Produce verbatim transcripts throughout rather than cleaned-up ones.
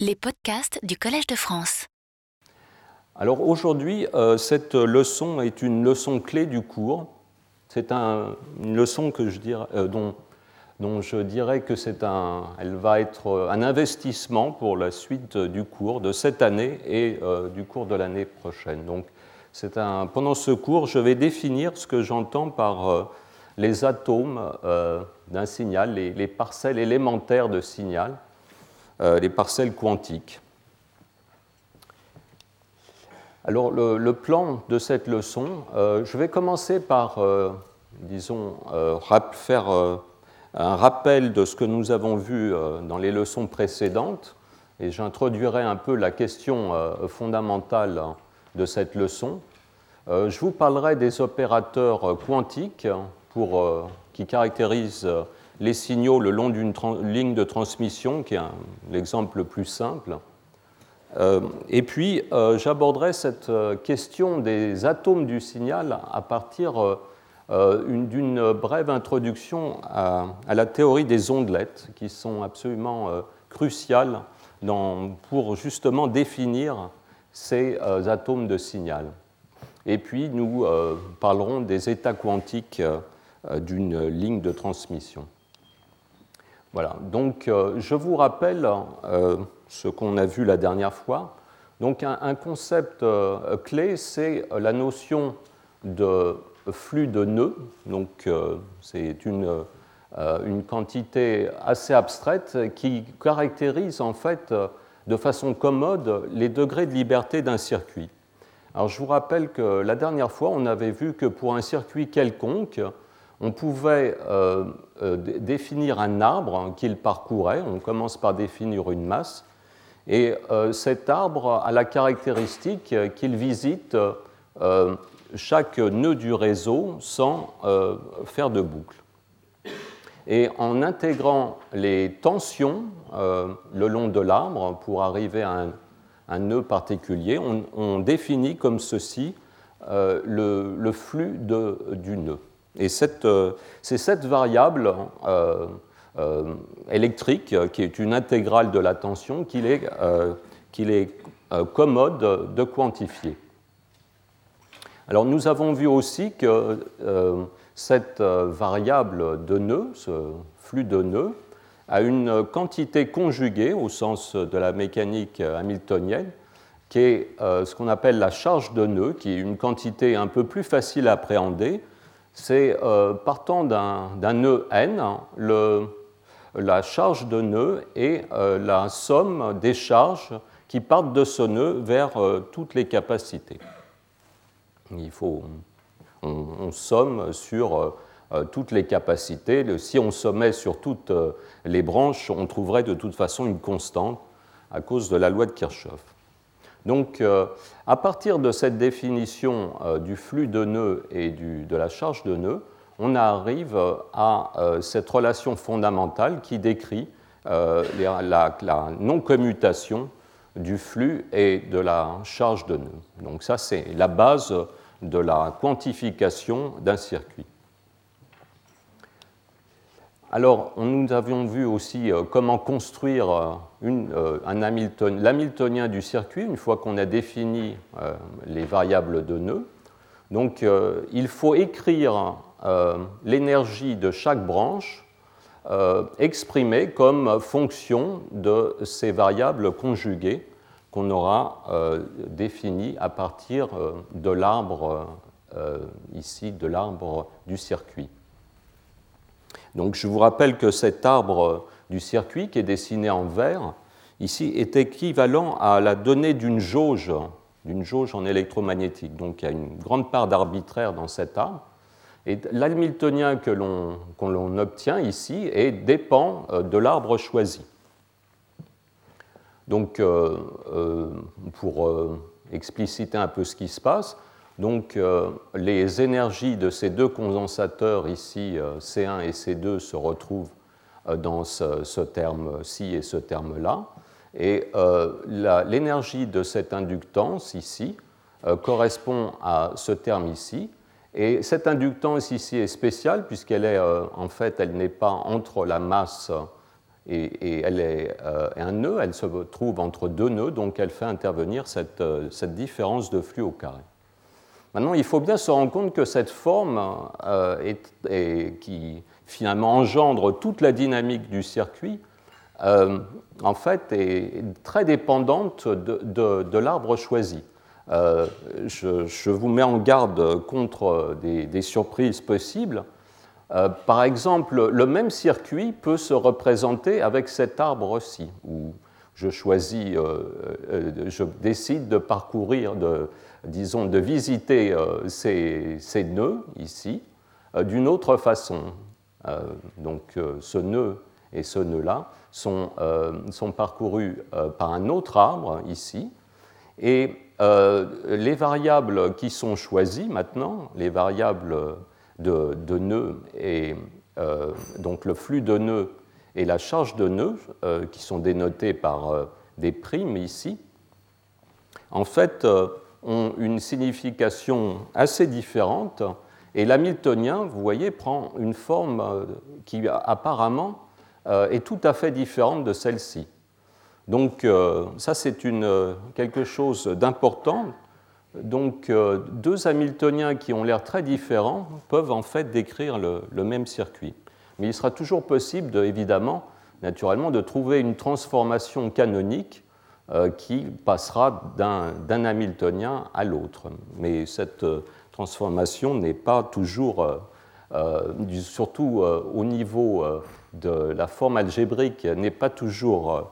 Les podcasts du Collège de France. Alors aujourd'hui, euh, cette leçon est une leçon clé du cours. C'est un, une leçon que je dirais, euh, dont, dont je dirais que c'est un, elle va être un investissement pour la suite du cours de cette année et euh, du cours de l'année prochaine. Donc, c'est un, pendant ce cours, je vais définir ce que j'entends par euh, les atomes euh, d'un signal, les, les parcelles élémentaires de signal. Euh, les parcelles quantiques. Alors, le, le plan de cette leçon, euh, je vais commencer par, euh, disons, euh, rap, faire euh, un rappel de ce que nous avons vu euh, dans les leçons précédentes, et j'introduirai un peu la question euh, fondamentale de cette leçon. Euh, je vous parlerai des opérateurs quantiques pour, euh, qui caractérisent euh, les signaux le long d'une trans- ligne de transmission, qui est un, l'exemple le plus simple. Euh, et puis, euh, j'aborderai cette euh, question des atomes du signal à partir euh, euh, une, d'une brève introduction à, à la théorie des ondelettes, qui sont absolument euh, cruciales dans, pour justement définir ces euh, atomes de signal. Et puis, nous euh, parlerons des états quantiques euh, d'une ligne de transmission. Voilà, donc euh, je vous rappelle euh, ce qu'on a vu la dernière fois. Donc un, un concept euh, clé, c'est la notion de flux de nœuds. Donc euh, c'est une, euh, une quantité assez abstraite qui caractérise en fait de façon commode les degrés de liberté d'un circuit. Alors je vous rappelle que la dernière fois, on avait vu que pour un circuit quelconque, on pouvait euh, euh, définir un arbre qu'il parcourait. On commence par définir une masse. Et euh, cet arbre a la caractéristique qu'il visite euh, chaque nœud du réseau sans euh, faire de boucle. Et en intégrant les tensions euh, le long de l'arbre pour arriver à un, un nœud particulier, on, on définit comme ceci euh, le, le flux de, du nœud. Et cette, euh, c'est cette variable euh, euh, électrique, qui est une intégrale de la tension, qu'il est, euh, qu'il est euh, commode de quantifier. Alors nous avons vu aussi que euh, cette euh, variable de nœuds, ce flux de nœuds, a une quantité conjuguée au sens de la mécanique hamiltonienne, qui est euh, ce qu'on appelle la charge de nœud, qui est une quantité un peu plus facile à appréhender. C'est euh, partant d'un, d'un nœud N, le, la charge de nœud est euh, la somme des charges qui partent de ce nœud vers euh, toutes les capacités. Il faut, on, on somme sur euh, toutes les capacités. Le, si on sommait sur toutes euh, les branches, on trouverait de toute façon une constante à cause de la loi de Kirchhoff. Donc, euh, à partir de cette définition euh, du flux de nœuds et du, de la charge de nœuds, on arrive à euh, cette relation fondamentale qui décrit euh, la, la, la non-commutation du flux et de la charge de nœuds. Donc ça, c'est la base de la quantification d'un circuit. Alors, nous avions vu aussi euh, comment construire une, euh, un Hamilton, l'hamiltonien du circuit une fois qu'on a défini euh, les variables de nœuds. Donc, euh, il faut écrire euh, l'énergie de chaque branche euh, exprimée comme fonction de ces variables conjuguées qu'on aura euh, définies à partir de l'arbre, euh, ici, de l'arbre du circuit. Donc, je vous rappelle que cet arbre du circuit, qui est dessiné en vert, ici, est équivalent à la donnée d'une jauge, d'une jauge en électromagnétique. Donc, il y a une grande part d'arbitraire dans cet arbre. Et l'hamiltonien que l'on, que l'on obtient ici est, dépend de l'arbre choisi. Donc, euh, euh, pour euh, expliciter un peu ce qui se passe, donc, euh, les énergies de ces deux condensateurs, ici, euh, C un et C deux, se retrouvent euh, dans ce, ce terme-ci et ce terme-là. Et euh, la, l'énergie de cette inductance, ici, euh, correspond à ce terme ici. Et cette inductance, ici, est spéciale, puisqu'elle est, euh, en fait, elle n'est pas entre la masse et, et elle est euh, un nœud, elle se trouve entre deux nœuds, donc elle fait intervenir cette, euh, cette différence de flux au carré. Maintenant, il faut bien se rendre compte que cette forme euh, est, est, qui finalement engendre toute la dynamique du circuit, euh, en fait, est très dépendante de, de, de l'arbre choisi. Euh, je, je vous mets en garde contre des, des surprises possibles. Euh, par exemple, le même circuit peut se représenter avec cet arbre-ci, où je choisis, euh, euh, je décide de parcourir, de, disons, de visiter euh, ces, ces nœuds ici euh, d'une autre façon. Euh, donc, euh, ce nœud et ce nœud-là sont, euh, sont parcourus euh, par un autre arbre ici, et Euh, les variables qui sont choisies maintenant, les variables de, de nœuds, et euh, donc le flux de nœuds et la charge de nœuds, euh, qui sont dénotées par euh, des primes ici, en fait, euh, ont une signification assez différente. Et l'hamiltonien, vous voyez, prend une forme euh, qui apparemment euh, est tout à fait différente de celle-ci. Donc, euh, ça, c'est euh, quelque chose d'important. Donc, euh, deux hamiltoniens qui ont l'air très différents peuvent en fait décrire le, le même circuit. Mais il sera toujours possible, de, évidemment, naturellement, de trouver une transformation canonique euh, qui passera d'un hamiltonien à l'autre. Mais cette euh, transformation n'est pas toujours, euh, euh, du, surtout euh, au niveau euh, de la forme algébrique, n'est pas toujours... Euh,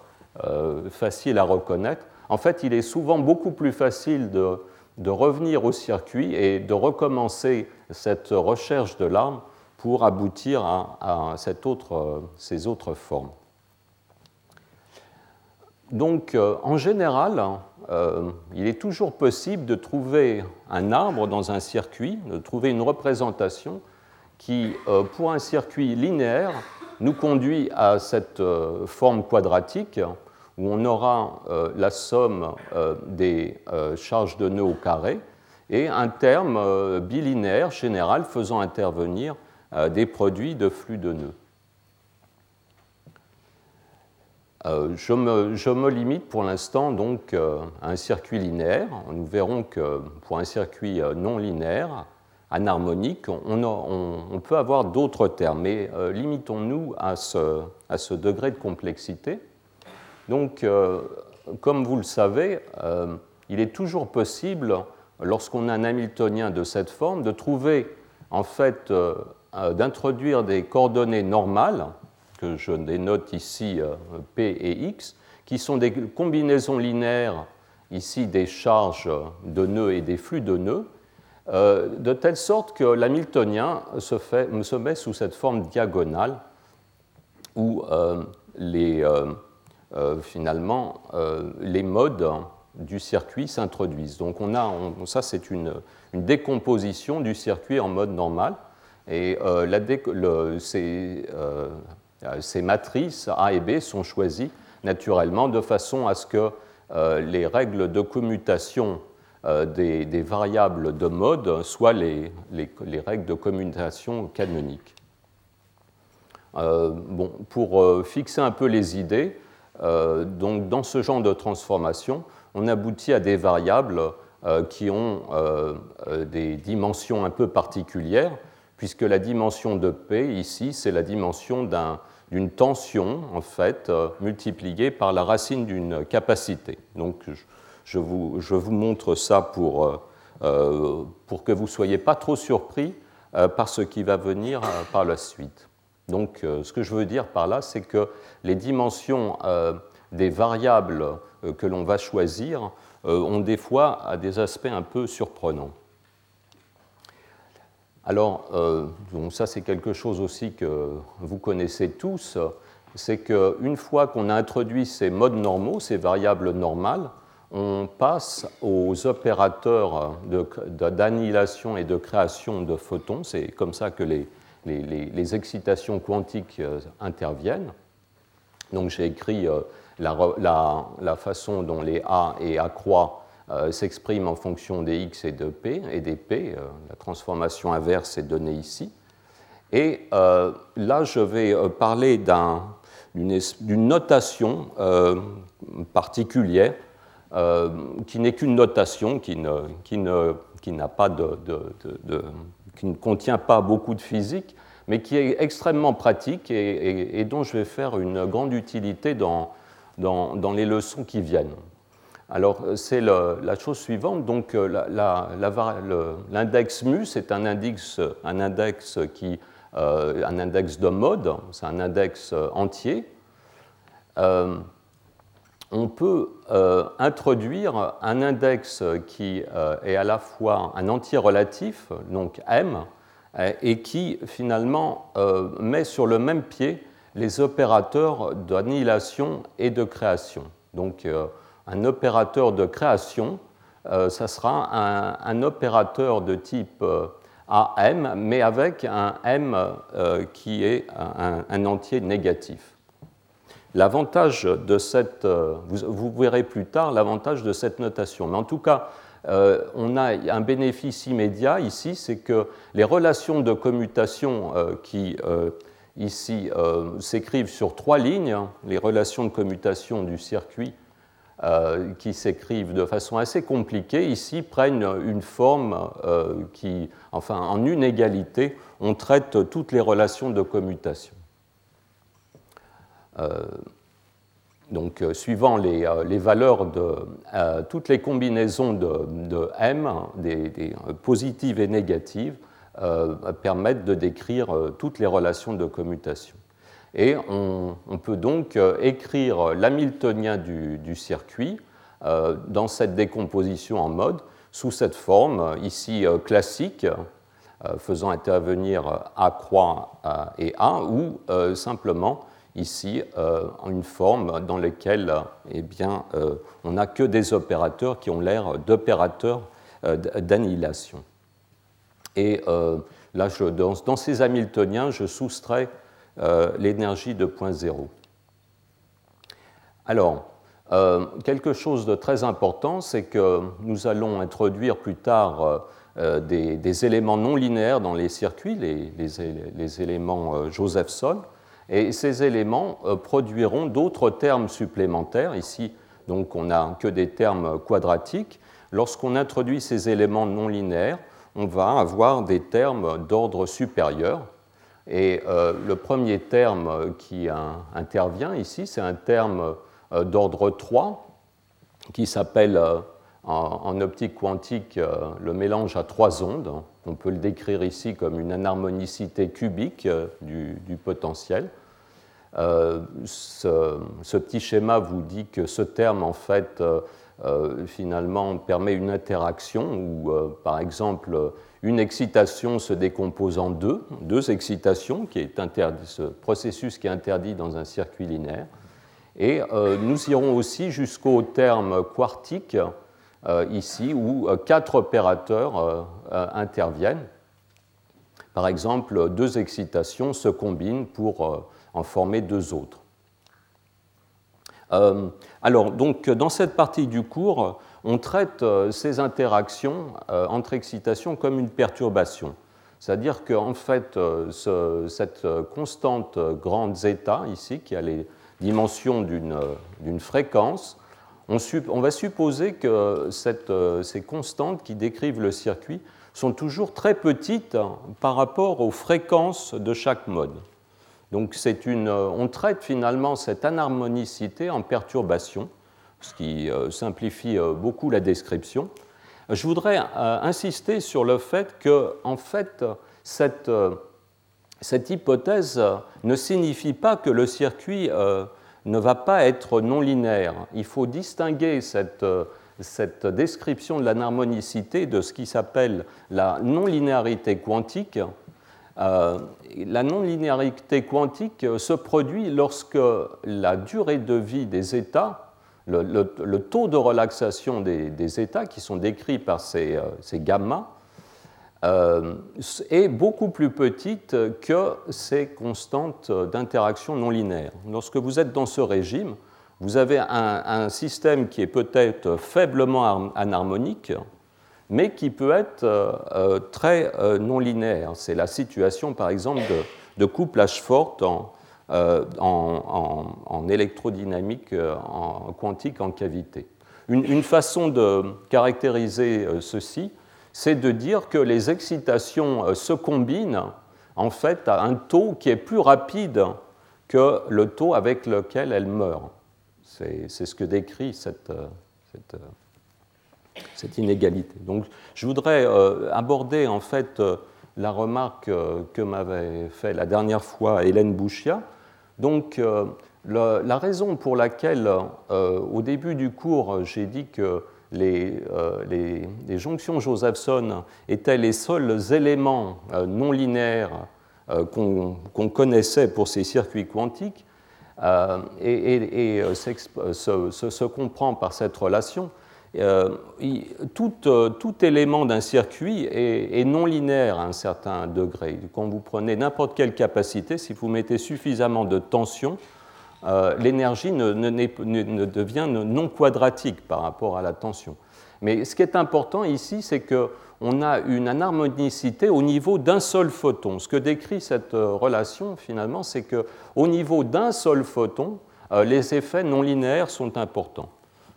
Euh, facile à reconnaître. En fait, il est souvent beaucoup plus facile de, de revenir au circuit et de recommencer cette recherche de l'arbre pour aboutir à, à cette autre, euh, ces autres formes. Donc, euh, en général, euh, il est toujours possible de trouver un arbre dans un circuit, de trouver une représentation qui, euh, pour un circuit linéaire, nous conduit à cette euh, forme quadratique où on aura euh, la somme euh, des euh, charges de nœuds au carré et un terme euh, bilinéaire général faisant intervenir euh, des produits de flux de nœuds. Euh, je, me, je me limite pour l'instant donc euh, à un circuit linéaire. Nous verrons que pour un circuit non linéaire, anharmonique, on, a, on, on peut avoir d'autres termes, mais euh, limitons-nous à ce, à ce degré de complexité. Donc, euh, comme vous le savez, euh, il est toujours possible, lorsqu'on a un hamiltonien de cette forme, de trouver, en fait, euh, euh, d'introduire des coordonnées normales, que je dénote ici euh, P et X, qui sont des combinaisons linéaires, ici des charges de nœuds et des flux de nœuds, Euh, de telle sorte que l'hamiltonien se, se met sous cette forme diagonale où euh, les, euh, euh, finalement euh, les modes du circuit s'introduisent. Donc on a, on, ça c'est une, une décomposition du circuit en mode normal et euh, la le, ces, euh, ces matrices A et B sont choisies naturellement de façon à ce que euh, les règles de commutation Des, des variables de mode, soit les, les, les règles de commutation canoniques. Euh, bon, pour euh, fixer un peu les idées, euh, donc dans ce genre de transformation, on aboutit à des variables euh, qui ont euh, des dimensions un peu particulières, puisque la dimension de P, ici, c'est la dimension d'un, d'une tension, en fait, euh, multipliée par la racine d'une capacité. Donc, je, Je vous, je vous montre ça pour, euh, pour que vous ne soyez pas trop surpris euh, par ce qui va venir euh, par la suite. Donc, euh, ce que je veux dire par là, c'est que les dimensions euh, des variables euh, que l'on va choisir euh, ont des fois des aspects un peu surprenants. Alors, euh, donc ça, c'est quelque chose aussi que vous connaissez tous, c'est qu'une fois qu'on a introduit ces modes normaux, ces variables normales, on passe aux opérateurs d'annihilation et de création de photons. C'est comme ça que les, les, les excitations quantiques euh, interviennent. Donc j'ai écrit euh, la, la, la façon dont les A et A croix euh, s'expriment en fonction des X et de P et des P. Euh, la transformation inverse est donnée ici. Et euh, là, je vais parler d'un d'une notation euh, particulière euh, qui n'est qu'une notation, qui ne, qui ne, qui n'a pas de, de, de, de, qui ne contient pas beaucoup de physique, mais qui est extrêmement pratique et, et, et dont je vais faire une grande utilité dans, dans, dans les leçons qui viennent. Alors, c'est la chose suivante. Donc, la, la, la, le, l'index mu, c'est un index, un index qui, euh, un index de mode, c'est un index entier. Euh, on peut euh, introduire un index qui euh, est à la fois un entier relatif, donc M, et qui finalement euh, met sur le même pied les opérateurs d'annihilation et de création. Donc, euh, un opérateur de création, euh, ça sera un, un opérateur de type euh, A M, mais avec un M euh, qui est un, un entier négatif. L'avantage de cette, euh, vous, vous verrez plus tard l'avantage de cette notation, mais en tout cas, euh, on a un bénéfice immédiat ici, c'est que les relations de commutation euh, qui euh, ici euh, s'écrivent sur trois lignes, les relations de commutation du circuit Euh, qui s'écrivent de façon assez compliquée, ici prennent une forme euh, qui, enfin, en une égalité, on traite toutes les relations de commutation. Euh, donc, euh, suivant les, euh, les valeurs de euh, toutes les combinaisons de, de M, des, des positives et négatives, euh, permettent de décrire euh, toutes les relations de commutation. Et on, on peut donc écrire l'hamiltonien du, du circuit euh, dans cette décomposition en mode sous cette forme ici euh, classique, euh, faisant intervenir A croix A et A, ou euh, simplement ici euh, une forme dans laquelle eh bien, euh, on n'a que des opérateurs qui ont l'air d'opérateurs euh, d'annihilation. Et euh, là, je, dans, dans ces hamiltoniens, je soustrais Euh, l'énergie de point zéro. Alors, euh, quelque chose de très important, c'est que nous allons introduire plus tard euh, des, des éléments non linéaires dans les circuits, les, les, les éléments euh, Josephson, et ces éléments euh, produiront d'autres termes supplémentaires. Ici, donc, on n'a que des termes quadratiques. Lorsqu'on introduit ces éléments non linéaires, on va avoir des termes d'ordre supérieur. Et euh, le premier terme qui un, intervient ici, c'est un terme euh, d'ordre trois qui s'appelle euh, en, en optique quantique euh, le mélange à trois ondes. On peut le décrire ici comme une anharmonicité cubique euh, du, du potentiel. Euh, ce, ce petit schéma vous dit que ce terme, en fait, euh, euh, finalement permet une interaction où, euh, par exemple, une excitation se décompose en deux, deux excitations, qui est interdit, ce processus qui est interdit dans un circuit linéaire. Et euh, nous irons aussi jusqu'au terme quartique, euh, ici, où euh, quatre opérateurs euh, euh, interviennent. Par exemple, deux excitations se combinent pour euh, en former deux autres. Euh, alors, donc, dans cette partie du cours, on traite euh, ces interactions euh, entre excitations comme une perturbation. C'est-à-dire qu'en fait, euh, ce, cette constante euh, grande zeta, ici, qui a les dimensions d'une euh, fréquence, on, on va supposer que cette, euh, ces constantes qui décrivent le circuit sont toujours très petites hein, par rapport aux fréquences de chaque mode. Donc, c'est une, euh, on traite finalement cette anharmonicité en perturbation, ce qui simplifie beaucoup la description. Je voudrais insister sur le fait que, en fait, cette, cette hypothèse ne signifie pas que le circuit ne va pas être non linéaire. Il faut distinguer cette, cette description de l'anharmonicité de ce qui s'appelle la non-linéarité quantique. Euh, la non-linéarité quantique se produit lorsque la durée de vie des états, Le, le, le taux de relaxation des, des états qui sont décrits par ces, euh, ces gammas euh, est beaucoup plus petite que ces constantes d'interaction non linéaire. Lorsque vous êtes dans ce régime, vous avez un, un système qui est peut-être faiblement anharmonique, mais qui peut être euh, très euh, non linéaire. C'est la situation, par exemple, de, de couplage fort en, euh, en, en, en électrodynamique euh, en quantique en cavité. Une, une façon de caractériser euh, ceci, c'est de dire que les excitations euh, se combinent en fait à un taux qui est plus rapide que le taux avec lequel elles meurent. C'est, c'est ce que décrit cette... Euh, cette euh, cette inégalité. Donc, je voudrais euh, aborder en fait euh, la remarque euh, que m'avait fait la dernière fois Hélène Bouchia. Donc, euh, le, la raison pour laquelle, euh, au début du cours, j'ai dit que les, euh, les, les jonctions Josephson étaient les seuls éléments euh, non linéaires euh, qu'on, qu'on connaissait pour ces circuits quantiques, euh, et, et, et euh, se, se, se comprend par cette relation. Euh, tout, euh, tout élément d'un circuit est, est non linéaire à un certain degré. Quand vous prenez n'importe quelle capacité, si vous mettez suffisamment de tension, euh, l'énergie ne, ne, ne, ne devient non quadratique par rapport à la tension. Mais ce qui est important ici, c'est qu'on a une anharmonicité au niveau d'un seul photon. Ce que décrit cette relation, finalement, c'est qu'au niveau d'un seul photon, euh, les effets non linéaires sont importants.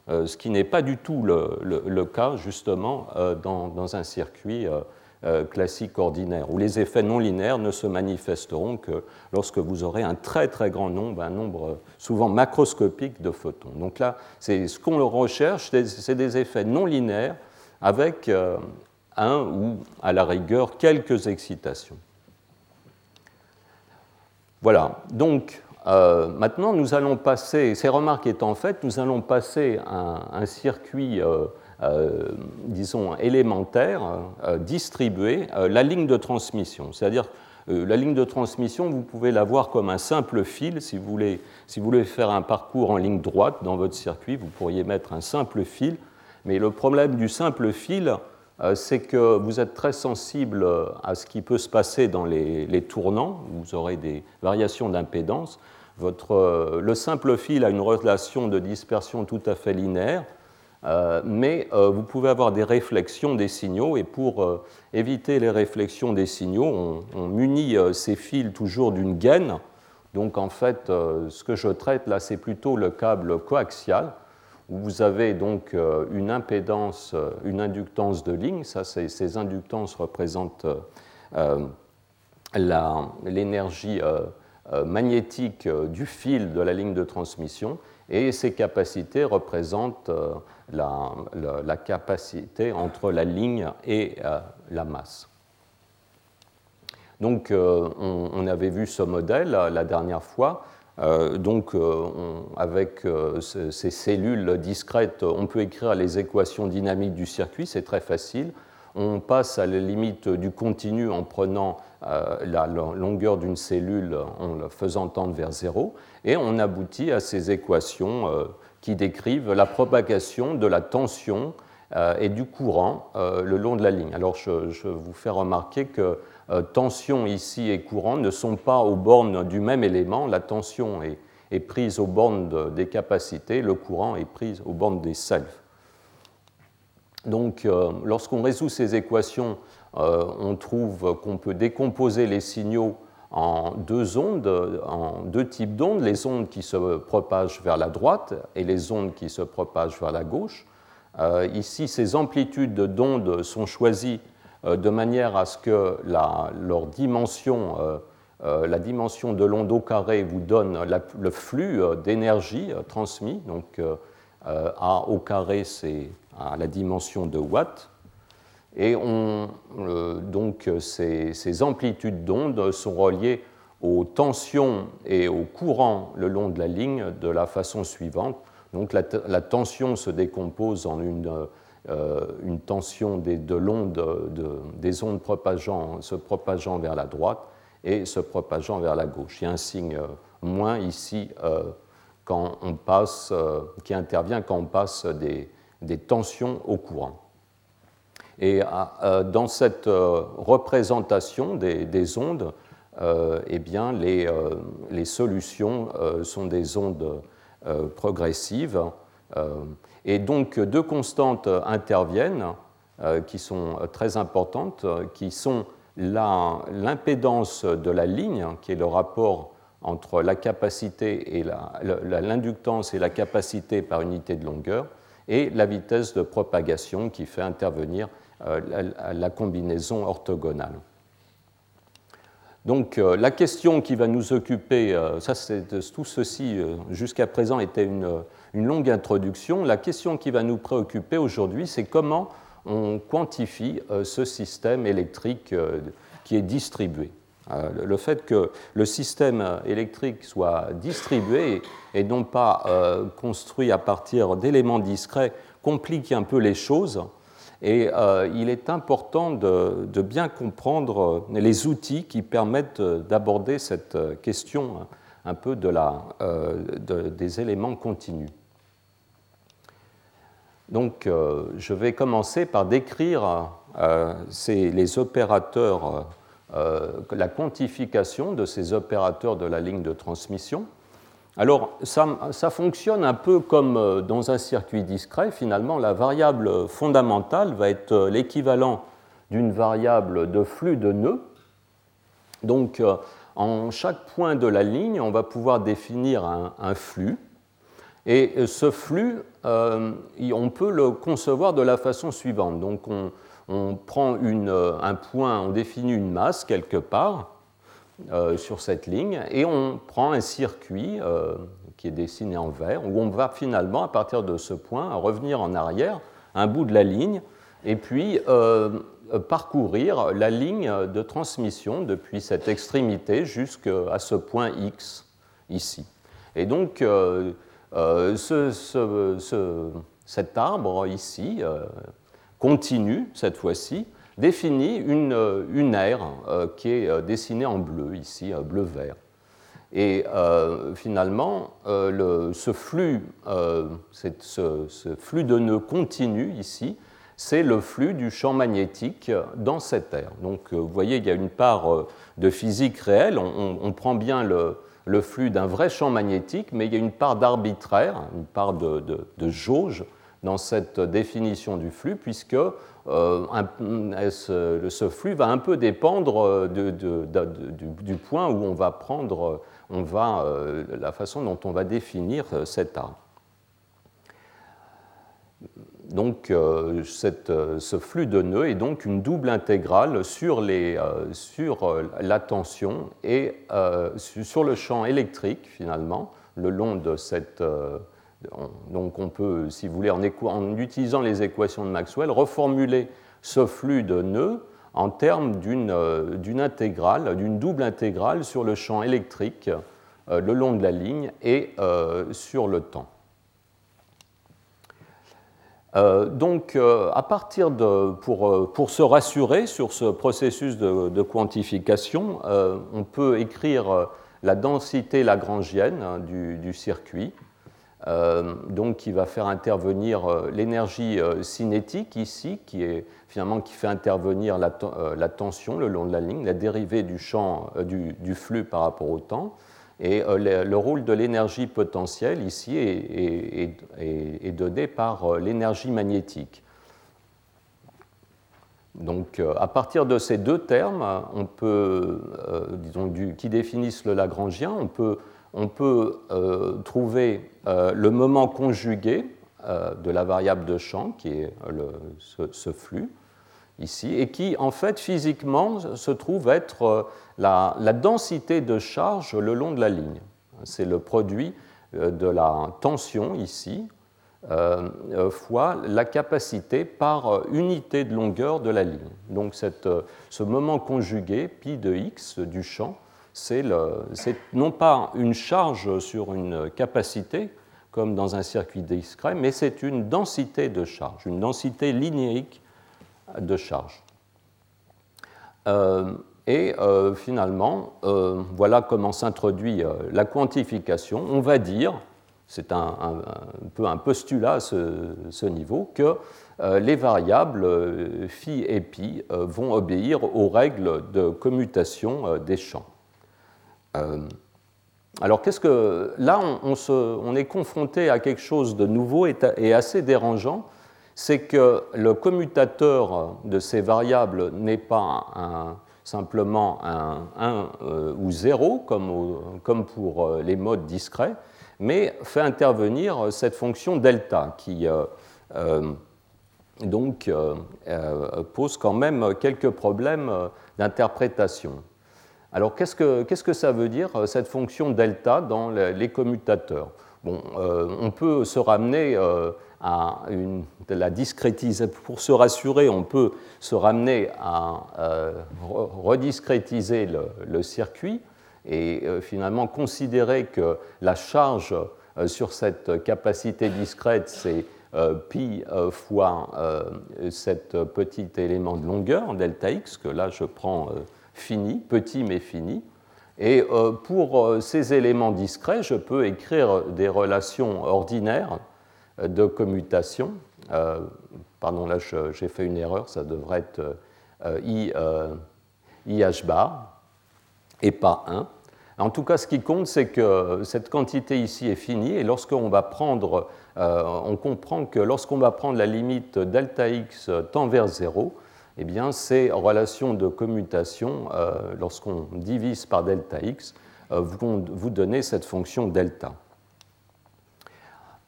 Euh, ce qui n'est pas du tout le, le, le cas, justement, euh, dans, dans un circuit euh, euh, classique ordinaire, où les effets non linéaires ne se manifesteront que lorsque vous aurez un très, très grand nombre, un nombre souvent macroscopique de photons. Donc là, c'est ce qu'on recherche, c'est, c'est des effets non linéaires avec euh, un ou, à la rigueur, quelques excitations. Voilà, donc... Euh, maintenant, nous allons passer, ces remarques étant faites, nous allons passer un, un circuit, euh, euh, disons, élémentaire, euh, distribué, euh, la ligne de transmission. C'est-à-dire, euh, la ligne de transmission, vous pouvez la voir comme un simple fil. Si vous voulez, si vous voulez faire un parcours en ligne droite dans votre circuit, vous pourriez mettre un simple fil. Mais le problème du simple fil, c'est que vous êtes très sensible à ce qui peut se passer dans les, les tournants, vous aurez des variations d'impédance. Votre, le simple fil a une relation de dispersion tout à fait linéaire, euh, mais euh, vous pouvez avoir des réflexions des signaux, et pour euh, éviter les réflexions des signaux, on, on munit euh, ces fils toujours d'une gaine. Donc en fait, euh, ce que je traite là, c'est plutôt le câble coaxial, où vous avez donc une impédance, une inductance de ligne. Ça, c'est, ces inductances représentent euh, la, l'énergie euh, magnétique du fil de la ligne de transmission, et ces capacités représentent euh, la, la, la capacité entre la ligne et euh, la masse. Donc, euh, on, on avait vu ce modèle la dernière fois. Euh, donc, euh, on, avec euh, ces cellules discrètes, on peut écrire les équations dynamiques du circuit, c'est très facile. On passe à la limite du continu en prenant euh, la, la longueur d'une cellule, en la faisant tendre vers zéro, et on aboutit à ces équations euh, qui décrivent la propagation de la tension euh, et du courant euh, le long de la ligne. Alors, je, je vous fais remarquer que Euh, tension ici et courant ne sont pas aux bornes du même élément. La tension est, est prise aux bornes de, des capacités, le courant est pris aux bornes des selfs. Donc, euh, lorsqu'on résout ces équations, euh, on trouve qu'on peut décomposer les signaux en deux ondes, en deux types d'ondes, les ondes qui se propagent vers la droite et les ondes qui se propagent vers la gauche. Euh, ici, ces amplitudes d'ondes sont choisies de manière à ce que la, leur dimension, euh, euh, la dimension de l'onde au carré vous donne la, le flux d'énergie transmis. Donc, euh, A au carré, c'est à la dimension de watts. Et on, euh, donc, ces, ces amplitudes d'ondes sont reliées aux tensions et aux courants le long de la ligne de la façon suivante. Donc, la, la tension se décompose en une... Euh, Euh, une tension des, de l'onde, de, des ondes propageant, se propageant vers la droite et se propageant vers la gauche. Il y a un signe euh, moins ici euh, quand on passe, euh, qui intervient quand on passe des, des tensions au courant. Et euh, dans cette euh, représentation des, des ondes, euh, eh bien, les, euh, les solutions euh, sont des ondes euh, progressives. Euh, Et donc, deux constantes interviennent, euh, qui sont très importantes, qui sont la, l'impédance de la ligne, qui est le rapport entre la capacité et la, la, l'inductance et la capacité par unité de longueur, et la vitesse de propagation qui fait intervenir euh, la, la combinaison orthogonale. Donc euh, la question qui va nous occuper, euh, ça, c'est, tout ceci euh, jusqu'à présent était une, une longue introduction, la question qui va nous préoccuper aujourd'hui, c'est comment on quantifie euh, ce système électrique euh, qui est distribué. Euh, le fait que le système électrique soit distribué et non pas euh, construit à partir d'éléments discrets complique un peu les choses. Et euh, il est important de, de bien comprendre les outils qui permettent d'aborder cette question un peu de la, euh, de, des éléments continus. Donc, euh, je vais commencer par décrire euh, ces, les opérateurs, euh, la quantification de ces opérateurs de la ligne de transmission. Alors, ça, ça fonctionne un peu comme dans un circuit discret. Finalement, la variable fondamentale va être l'équivalent d'une variable de flux de nœuds. Donc, en chaque point de la ligne, on va pouvoir définir un, un flux. Et ce flux, euh, on peut le concevoir de la façon suivante. Donc, on, on prend une, un point, on définit une masse quelque part, Euh, sur cette ligne, et on prend un circuit euh, qui est dessiné en vert, où on va finalement, à partir de ce point, revenir en arrière, un bout de la ligne, et puis euh, parcourir la ligne de transmission depuis cette extrémité jusqu'à ce point X, ici. Et donc, euh, euh, ce, ce, ce, cet arbre, ici, euh, continue, cette fois-ci, définit une, une aire euh, qui est dessinée en bleu, ici, bleu-vert. Et euh, finalement, euh, le, ce, flux, euh, cette, ce, ce flux de nœuds continu, ici, c'est le flux du champ magnétique dans cette aire. Donc, vous voyez, il y a une part de physique réelle. On, on, on prend bien le, le flux d'un vrai champ magnétique, mais il y a une part d'arbitraire, une part de, de, de jauge dans cette définition du flux, puisque Euh, un, ce, ce flux va un peu dépendre de, de, de, de, du, du point où on va prendre, on va, euh, la façon dont on va définir cet arbre. Donc, euh, cette, ce flux de nœuds est donc une double intégrale sur, les, euh, sur la tension et euh, sur le champ électrique, finalement, le long de cette... Euh, Donc on peut, si vous voulez, en, éco- en utilisant les équations de Maxwell, reformuler ce flux de nœuds en termes d'une, euh, d'une intégrale, d'une double intégrale sur le champ électrique euh, le long de la ligne et euh, sur le temps. Euh, donc euh, à partir de, pour, euh, pour se rassurer sur ce processus de, de quantification, euh, on peut écrire la densité lagrangienne hein, du, du circuit. Euh, donc qui va faire intervenir euh, l'énergie euh, cinétique ici, qui est finalement qui fait intervenir la, t- euh, la tension le long de la ligne, la dérivée du champ euh, du, du flux par rapport au temps, et euh, le, le rôle de l'énergie potentielle ici est, est, est, est donné par euh, l'énergie magnétique. Donc euh, à partir de ces deux termes, on peut, euh, disons, du, qui définissent le Lagrangien, on peut on peut euh, trouver euh, le moment conjugué euh, de la variable de champ, qui est le, ce, ce flux, ici, et qui, en fait, physiquement, se trouve être euh, la, la densité de charge le long de la ligne. C'est le produit euh, de la tension, ici, euh, fois la capacité par unité de longueur de la ligne. Donc, cette, ce moment conjugué, pi de x, du champ, C'est, le, c'est non pas une charge sur une capacité, comme dans un circuit discret, mais c'est une densité de charge, une densité linéique de charge. Euh, et euh, finalement, euh, voilà comment s'introduit euh, la quantification. On va dire, c'est un, un, un peu un postulat à ce, ce niveau, que euh, les variables euh, phi et pi euh, vont obéir aux règles de commutation euh, des champs. Alors, qu'est-ce que là, on, on, se, on est confronté à quelque chose de nouveau et, et assez dérangeant, c'est que le commutateur de ces variables n'est pas un, simplement un, un euh, ou zéro, comme, au, comme pour euh, les modes discrets, mais fait intervenir cette fonction delta qui euh, euh, donc euh, euh, pose quand même quelques problèmes d'interprétation. Alors qu'est-ce que, qu'est-ce que ça veut dire, cette fonction delta dans les commutateurs? Bon, euh, on peut se ramener euh, à une, de la discrétisation. Pour se rassurer, on peut se ramener à euh, rediscrétiser le, le circuit et euh, finalement considérer que la charge euh, sur cette capacité discrète, c'est euh, pi euh, fois euh, cet petit élément de longueur, delta x, que là je prends euh, fini, petit mais fini. Et euh, pour euh, ces éléments discrets, je peux écrire des relations ordinaires de commutation. Euh, pardon, là j'ai fait une erreur, ça devrait être euh, I, euh, IH bar et pas un. En tout cas, ce qui compte, c'est que cette quantité ici est finie, et lorsqu'on va prendre, euh, on comprend que lorsqu'on va prendre la limite delta x tend vers zéro, eh bien, ces relations de commutation, euh, lorsqu'on divise par delta x, euh, vont vous donner cette fonction delta.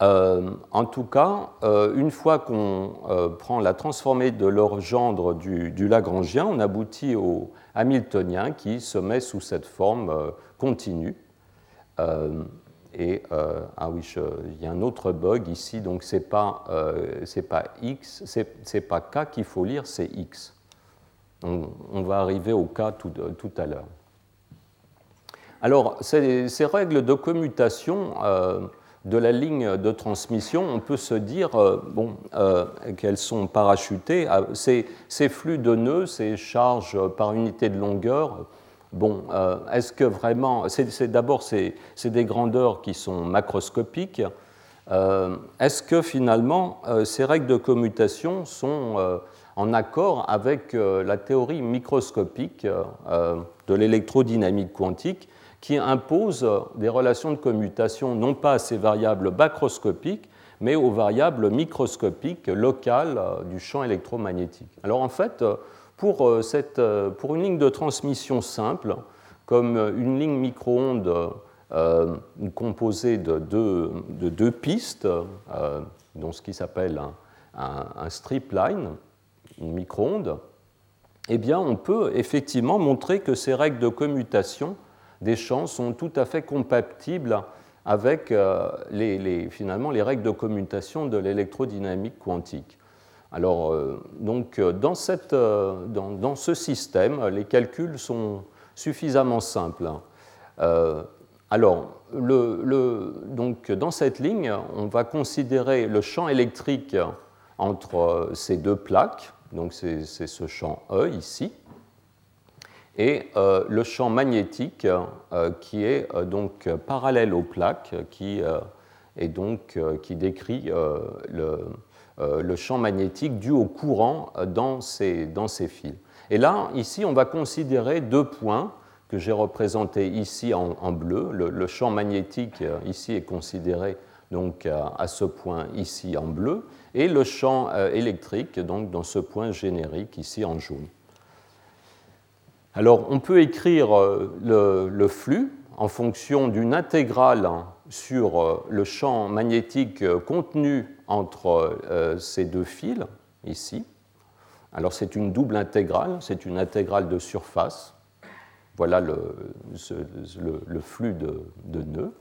Euh, en tout cas, euh, une fois qu'on euh, prend la transformée de l'engendre du, du Lagrangien, on aboutit au Hamiltonien qui se met sous cette forme euh, continue. Euh, et, euh, ah oui, il y a un autre bug ici, donc ce n'est pas, euh, pas x, c'est pas k qu'il faut lire, c'est x. On, on va arriver au k tout, tout à l'heure. Alors, ces, ces règles de commutation... Euh, de la ligne de transmission, on peut se dire euh, bon, euh, qu'elles sont parachutées. Ces, ces flux de nœuds, ces charges par unité de longueur, bon, euh, est-ce que vraiment... C'est d'abord, c'est des grandeurs qui sont macroscopiques. Euh, est-ce que finalement, euh, ces règles de commutation sont euh, en accord avec euh, la théorie microscopique euh, de l'électrodynamique quantique, qui impose des relations de commutation non pas à ces variables macroscopiques, mais aux variables microscopiques locales du champ électromagnétique. Alors en fait, pour, cette, pour une ligne de transmission simple, comme une ligne micro-ondes euh, composée de deux, de deux pistes, euh, dont ce qui s'appelle un, un, un strip line, une micro-onde, eh bien on peut effectivement montrer que ces règles de commutation des champs sont tout à fait compatibles avec euh, les, les, finalement, les règles de commutation de l'électrodynamique quantique. Alors, euh, donc, dans, cette, euh, dans, dans ce système, les calculs sont suffisamment simples. Euh, alors, le, le, donc, dans cette ligne, on va considérer le champ électrique entre ces deux plaques, donc c'est ce champ E ici, et euh, le champ magnétique euh, qui est euh, donc parallèle aux plaques, qui, euh, et donc, euh, qui décrit euh, le, euh, le champ magnétique dû au courant dans ces, dans ces fils. Et là, ici, on va considérer deux points que j'ai représentés ici en, en bleu. Le, le champ magnétique ici est considéré donc, à, à ce point ici en bleu, et le champ euh, électrique donc, dans ce point générique ici en jaune. Alors, on peut écrire le, le flux en fonction d'une intégrale sur le champ magnétique contenu entre euh, ces deux fils, ici. Alors, c'est une double intégrale, c'est une intégrale de surface. Voilà le, ce, le, le flux de, de nœuds.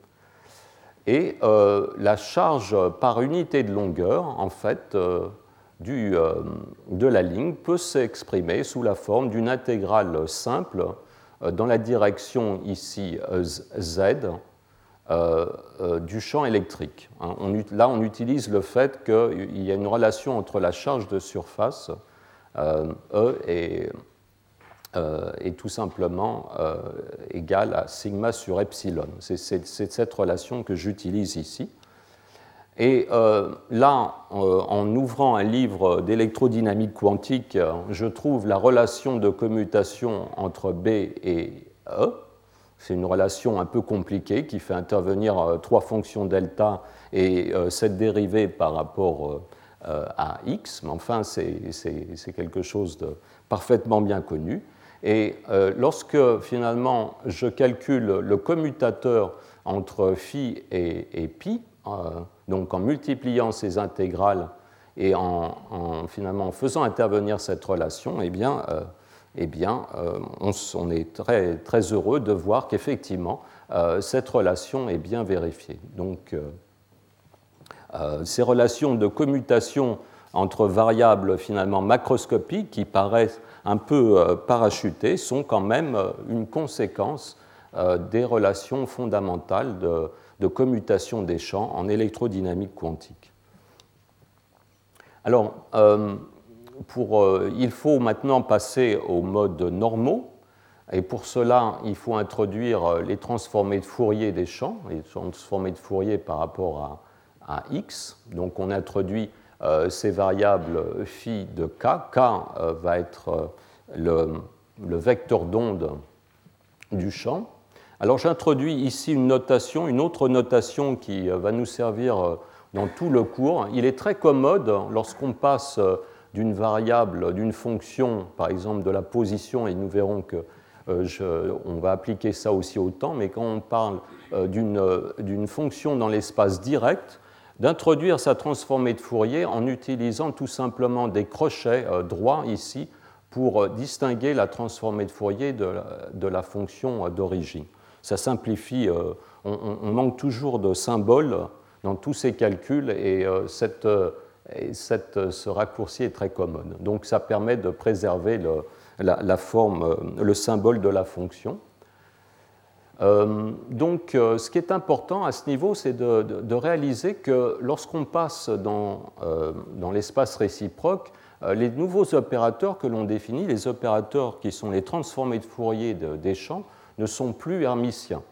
Et euh, la charge par unité de longueur, en fait... Euh, Du, euh, de la ligne peut s'exprimer sous la forme d'une intégrale simple euh, dans la direction ici euh, z euh, euh, du champ électrique. Hein, on, là, on utilise le fait qu'il y a une relation entre la charge de surface euh, E et, euh, est tout simplement euh, égale à sigma sur epsilon. C'est cette relation que j'utilise ici. Et euh, là, euh, en ouvrant un livre d'électrodynamique quantique, je trouve la relation de commutation entre B et E. C'est une relation un peu compliquée qui fait intervenir euh, trois fonctions delta et euh, cette dérivée par rapport euh, à x. Mais enfin, c'est quelque chose de parfaitement bien connu. Et euh, lorsque finalement je calcule le commutateur entre phi et, et pi, euh, donc en multipliant ces intégrales et en, en finalement en faisant intervenir cette relation, eh bien, euh, eh bien euh, on, on est très, très heureux de voir qu'effectivement euh, cette relation est bien vérifiée. Donc euh, euh, ces relations de commutation entre variables finalement macroscopiques qui paraissent un peu euh, parachutées sont quand même une conséquence euh, des relations fondamentales de, de commutation des champs en électrodynamique quantique. Alors, euh, pour, euh, il faut maintenant passer aux modes normaux, et pour cela, il faut introduire les transformées de Fourier des champs, les transformées de Fourier par rapport à, à X. Donc, on introduit Euh, ces variables phi de k. K euh, va être euh, le, le vecteur d'onde du champ. Alors j'introduis ici une notation, une autre notation qui euh, va nous servir euh, dans tout le cours. Il est très commode lorsqu'on passe euh, d'une variable, d'une fonction, par exemple de la position, et nous verrons que euh, je, on va appliquer ça aussi au temps, mais quand on parle euh, d'une euh, d'une fonction dans l'espace direct, d'introduire sa transformée de Fourier en utilisant tout simplement des crochets euh, droits ici pour euh, distinguer la transformée de Fourier de la, de la fonction euh, d'origine. Ça simplifie, euh, on, on manque toujours de symboles dans tous ces calculs et, euh, cette, euh, et cette, euh, ce raccourci est très commode. Donc ça permet de préserver le, la, la forme, euh, le symbole de la fonction. Euh, donc, euh, ce qui est important à ce niveau, c'est de, de, de réaliser que lorsqu'on passe dans, euh, dans l'espace réciproque, euh, les nouveaux opérateurs que l'on définit, les opérateurs qui sont les transformés de Fourier de, des champs, ne sont plus hermitiens.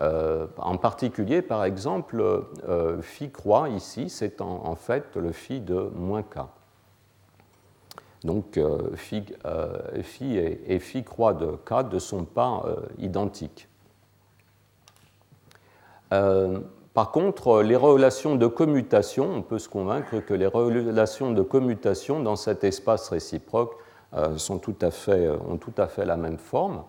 Euh, en particulier, par exemple, euh, phi croix, ici, c'est en, en fait le phi de moins k. Donc, euh, phi, euh, phi et, et phi croix de k ne sont pas euh, identiques. Euh, par contre, les relations de commutation, on peut se convaincre que les relations de commutation dans cet espace réciproque euh, sont tout à fait, ont tout à fait la même forme.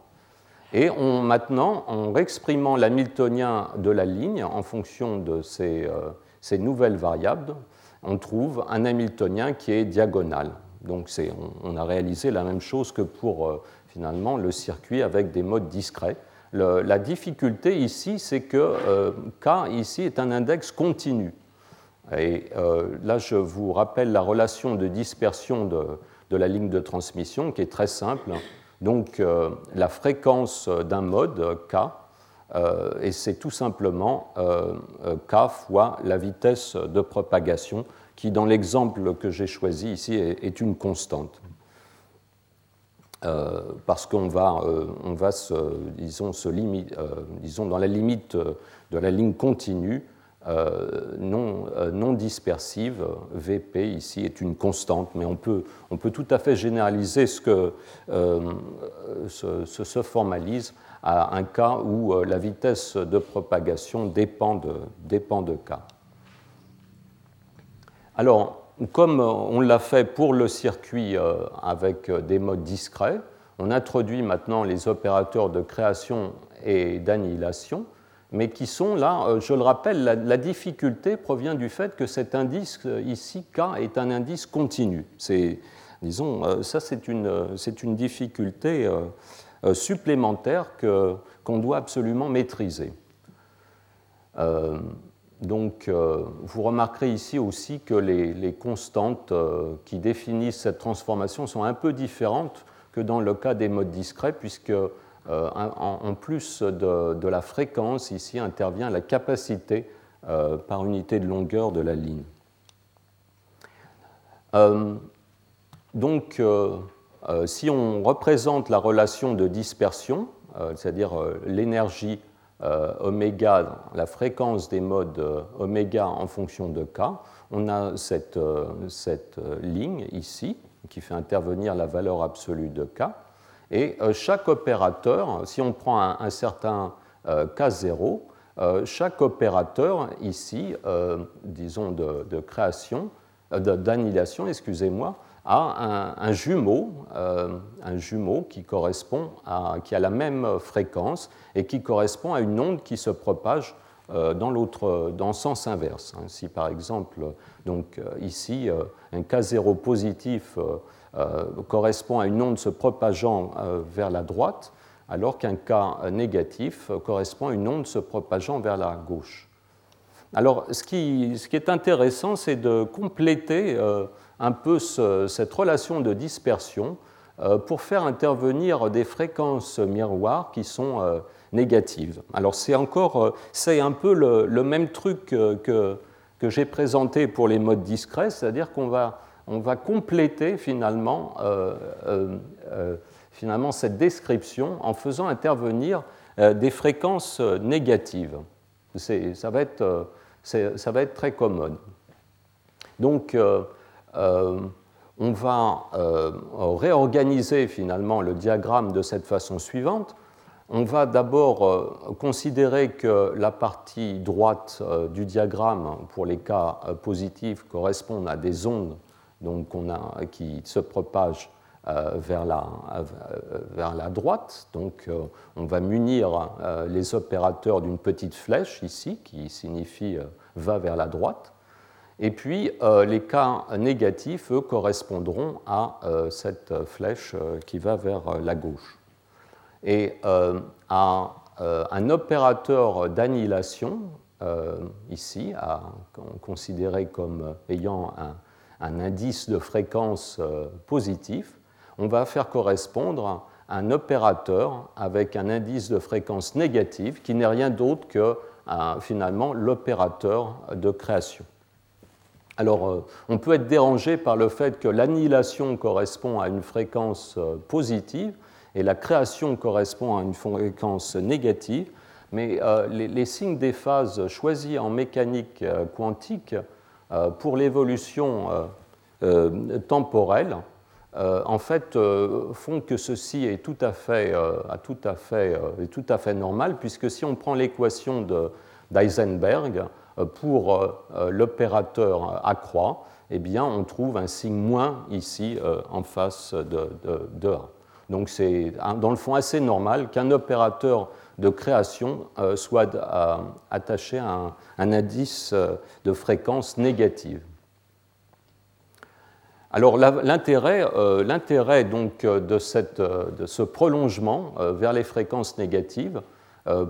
Et on, maintenant, en exprimant l'hamiltonien de la ligne en fonction de ces, euh, ces nouvelles variables, on trouve un hamiltonien qui est diagonal. Donc c'est, on, on a réalisé la même chose que pour euh, finalement le circuit avec des modes discrets. Le, la difficulté ici, c'est que euh, K ici est un index continu. Et euh, là, je vous rappelle la relation de dispersion de, de la ligne de transmission qui est très simple. Donc, euh, la fréquence d'un mode K, euh, et c'est tout simplement euh, K fois la vitesse de propagation qui, dans l'exemple que j'ai choisi ici, est, est une constante. Euh, parce qu'on va, euh, on va se, disons, se limite, euh, disons, dans la limite de la ligne continue, euh, non, euh, non dispersive, V P ici est une constante, mais on peut, on peut tout à fait généraliser ce que euh, se, se formalise à un cas où euh, la vitesse de propagation dépend de, dépend de K. Alors, comme on l'a fait pour le circuit avec des modes discrets, on introduit maintenant les opérateurs de création et d'annihilation, mais qui sont là, je le rappelle, la, la difficulté provient du fait que cet indice ici, K, est un indice continu. C'est, disons, ça c'est une, c'est une difficulté supplémentaire que, qu'on doit absolument maîtriser. Euh, Donc, euh, vous remarquerez ici aussi que les, les constantes euh, qui définissent cette transformation sont un peu différentes que dans le cas des modes discrets, puisque euh, en, en plus de, de la fréquence, ici intervient la capacité euh, par unité de longueur de la ligne. Euh, donc, euh, euh, si on représente la relation de dispersion, euh, c'est-à-dire euh, l'énergie Euh, oméga, la fréquence des modes euh, oméga en fonction de K, on a cette, euh, cette euh, ligne ici qui fait intervenir la valeur absolue de K. Et euh, chaque opérateur, si on prend un, un certain euh, K zéro, euh, chaque opérateur ici, euh, disons de, de création, euh, d'annihilation, excusez-moi, a un, un jumeau, euh, un jumeau qui correspond à, qui a la même fréquence et qui correspond à une onde qui se propage euh, dans l'autre, dans sens inverse. Si par exemple, donc ici, un K zéro positif euh, euh, correspond à une onde se propageant euh, vers la droite, alors qu'un K négatif correspond à une onde se propageant vers la gauche. Alors, ce qui, ce qui est intéressant, c'est de compléter euh, un peu ce, cette relation de dispersion euh, pour faire intervenir des fréquences miroirs qui sont euh, négatives. Alors, c'est encore, euh, c'est un peu le, le même truc euh, que, que j'ai présenté pour les modes discrets, c'est-à-dire qu'on va, on va compléter finalement, euh, euh, euh, finalement cette description en faisant intervenir euh, des fréquences négatives. Ça va, être, ça va être très commode. Donc, euh, euh, on va euh, réorganiser finalement le diagramme de cette façon suivante. On va d'abord euh, considérer que la partie droite euh, du diagramme, pour les cas euh, positifs, correspond à des ondes donc, qu'on a, qui se propagent euh, vers, la, euh, vers la droite. Donc, euh, on va munir euh, les opérateurs d'une petite flèche ici, qui signifie euh, « va vers la droite ». Et puis, euh, les cas négatifs, eux, correspondront à euh, cette flèche euh, qui va vers euh, la gauche. Et euh, à euh, un opérateur d'annihilation, euh, ici, à, considéré comme ayant un, un indice de fréquence euh, positif, on va faire correspondre un opérateur avec un indice de fréquence négative qui n'est rien d'autre que, euh, finalement, l'opérateur de création. Alors, on peut être dérangé par le fait que l'annihilation correspond à une fréquence positive et la création correspond à une fréquence négative, mais euh, les, les signes des phases choisis en mécanique euh, quantique euh, pour l'évolution euh, euh, temporelle, euh, en fait, euh, font que ceci est tout à fait, euh, tout à fait, euh, est tout à fait normal, puisque si on prend l'équation d'Eisenberg, pour l'opérateur accroît, eh bien, on trouve un signe moins ici euh, en face de, de, de A. Donc, c'est dans le fond assez normal qu'un opérateur de création euh, soit euh, attaché à un, un indice de fréquence négative. Alors, l'intérêt euh, donc de, cette, de ce prolongement euh, vers les fréquences négatives,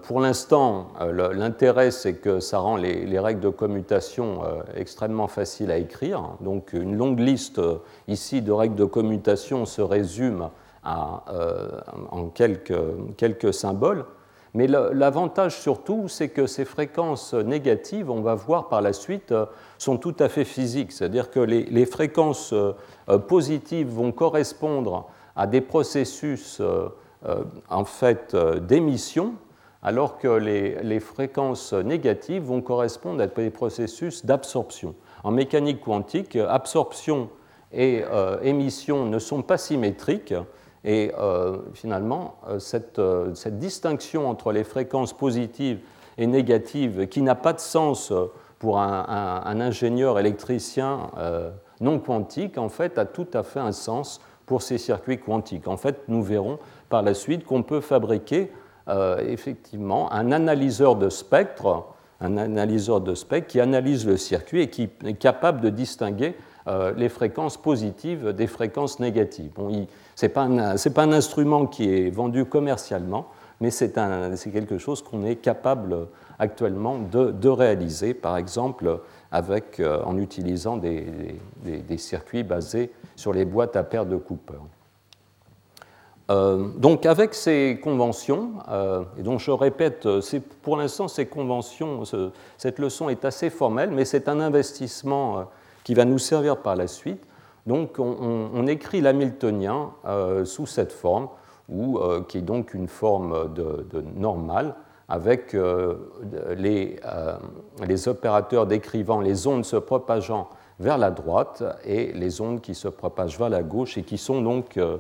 pour l'instant, l'intérêt, c'est que ça rend les, les règles de commutation extrêmement faciles à écrire. Donc, une longue liste ici de règles de commutation se résume à, euh, en quelques, quelques symboles. Mais l'avantage surtout, c'est que ces fréquences négatives, on va voir par la suite, sont tout à fait physiques. C'est-à-dire que les, les fréquences positives vont correspondre à des processus euh, en fait, d'émission, alors que les, les fréquences négatives vont correspondre à des processus d'absorption. En mécanique quantique, absorption et euh, émission ne sont pas symétriques, et euh, finalement, cette, cette distinction entre les fréquences positives et négatives, qui n'a pas de sens pour un, un, un ingénieur électricien euh, non quantique, en fait, a tout à fait un sens pour ces circuits quantiques. En fait, nous verrons par la suite qu'on peut fabriquer Euh, effectivement, un analyseur de spectre, un analyseur de spectre qui analyse le circuit et qui est capable de distinguer euh, les fréquences positives des fréquences négatives. Bon, ce n'est pas, pas un instrument qui est vendu commercialement, mais c'est quelque chose qu'on est capable actuellement de, de réaliser, par exemple avec, euh, en utilisant des, des, des circuits basés sur les boîtes à paires de Cooper. Euh, donc avec ces conventions, euh, et donc je répète, pour l'instant ces conventions, ce, cette leçon est assez formelle, mais c'est un investissement euh, qui va nous servir par la suite. Donc on, on, on écrit l'hamiltonien euh, sous cette forme, ou, euh, qui est donc une forme de, de normale, avec euh, les, euh, les opérateurs décrivant les ondes se propageant vers la droite et les ondes qui se propagent vers la gauche et qui sont donc Euh,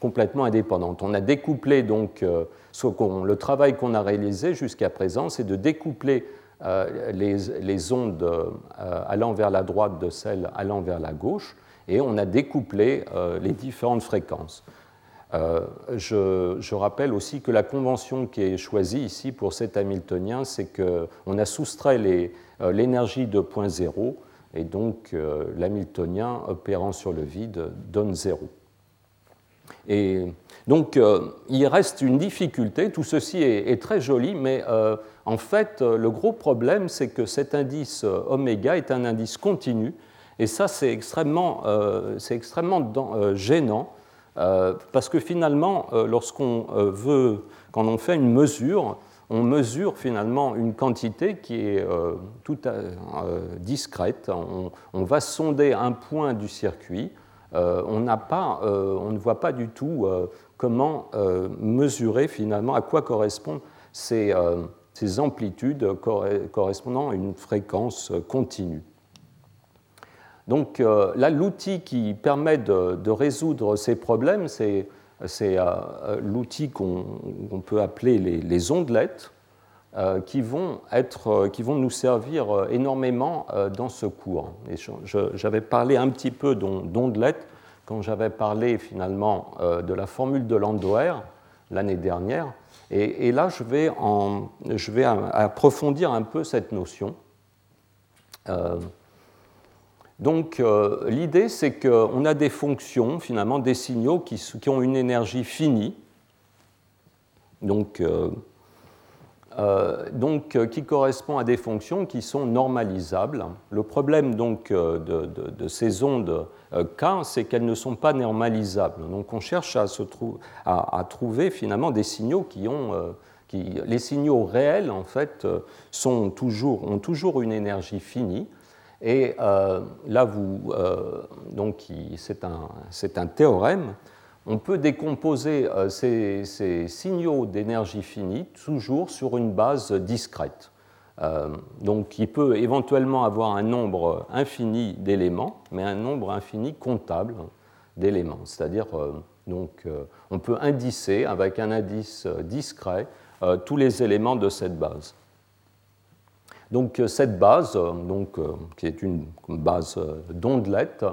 complètement indépendante. On a découplé donc euh, ce qu'on, le travail qu'on a réalisé jusqu'à présent, c'est de découpler euh, les, les ondes euh, allant vers la droite de celles allant vers la gauche, et on a découplé euh, les différentes fréquences. Euh, je, je rappelle aussi que la convention qui est choisie ici pour cet hamiltonien, c'est qu'on a soustrait l'énergie de point zéro, et donc euh, l'hamiltonien opérant sur le vide donne zéro. Et donc euh, il reste une difficulté, tout ceci est, est très joli, mais euh, en fait le gros problème c'est que cet indice euh, oméga est un indice continu, et ça c'est extrêmement, euh, c'est extrêmement dans, euh, gênant, euh, parce que finalement euh, lorsqu'on euh, veut, quand on fait une mesure, on mesure finalement une quantité qui est euh, toute euh, discrète, on, on va sonder un point du circuit. Euh, on n'a pas, euh, on ne voit pas du tout euh, comment euh, mesurer finalement à quoi correspondent ces, euh, ces amplitudes cor correspondant à une fréquence continue. Donc euh, là, l'outil qui permet de, de résoudre ces problèmes, c'est euh, l'outil qu'on qu'on peut appeler les, les ondelettes, euh, qui vont être, euh, qui vont nous servir énormément euh, dans ce cours. J'avais parlé un petit peu d'ondelettes quand j'avais parlé finalement euh, de la formule de Landauer l'année dernière, et, et là je vais, en, je vais approfondir un peu cette notion. Euh, donc euh, l'idée c'est qu'on a des fonctions, finalement des signaux qui, qui ont une énergie finie, donc euh, Euh, donc, euh, qui correspond à des fonctions qui sont normalisables. Le problème donc, euh, de, de, de ces ondes euh, K, c'est qu'elles ne sont pas normalisables. Donc, on cherche à, se trou à, à trouver finalement des signaux qui ont... Euh, qui... Les signaux réels, en fait, euh, sont toujours, ont toujours une énergie finie. Et euh, là, vous... Euh, donc, c'est un, un théorème. On peut décomposer euh, ces, ces signaux d'énergie finie toujours sur une base discrète. Euh, donc, il peut éventuellement avoir un nombre infini d'éléments, mais un nombre infini comptable d'éléments. C'est-à-dire, euh, donc, euh, on peut indicer avec un indice discret euh, tous les éléments de cette base. Donc, cette base, euh, donc, euh, qui est une base d'ondelettes,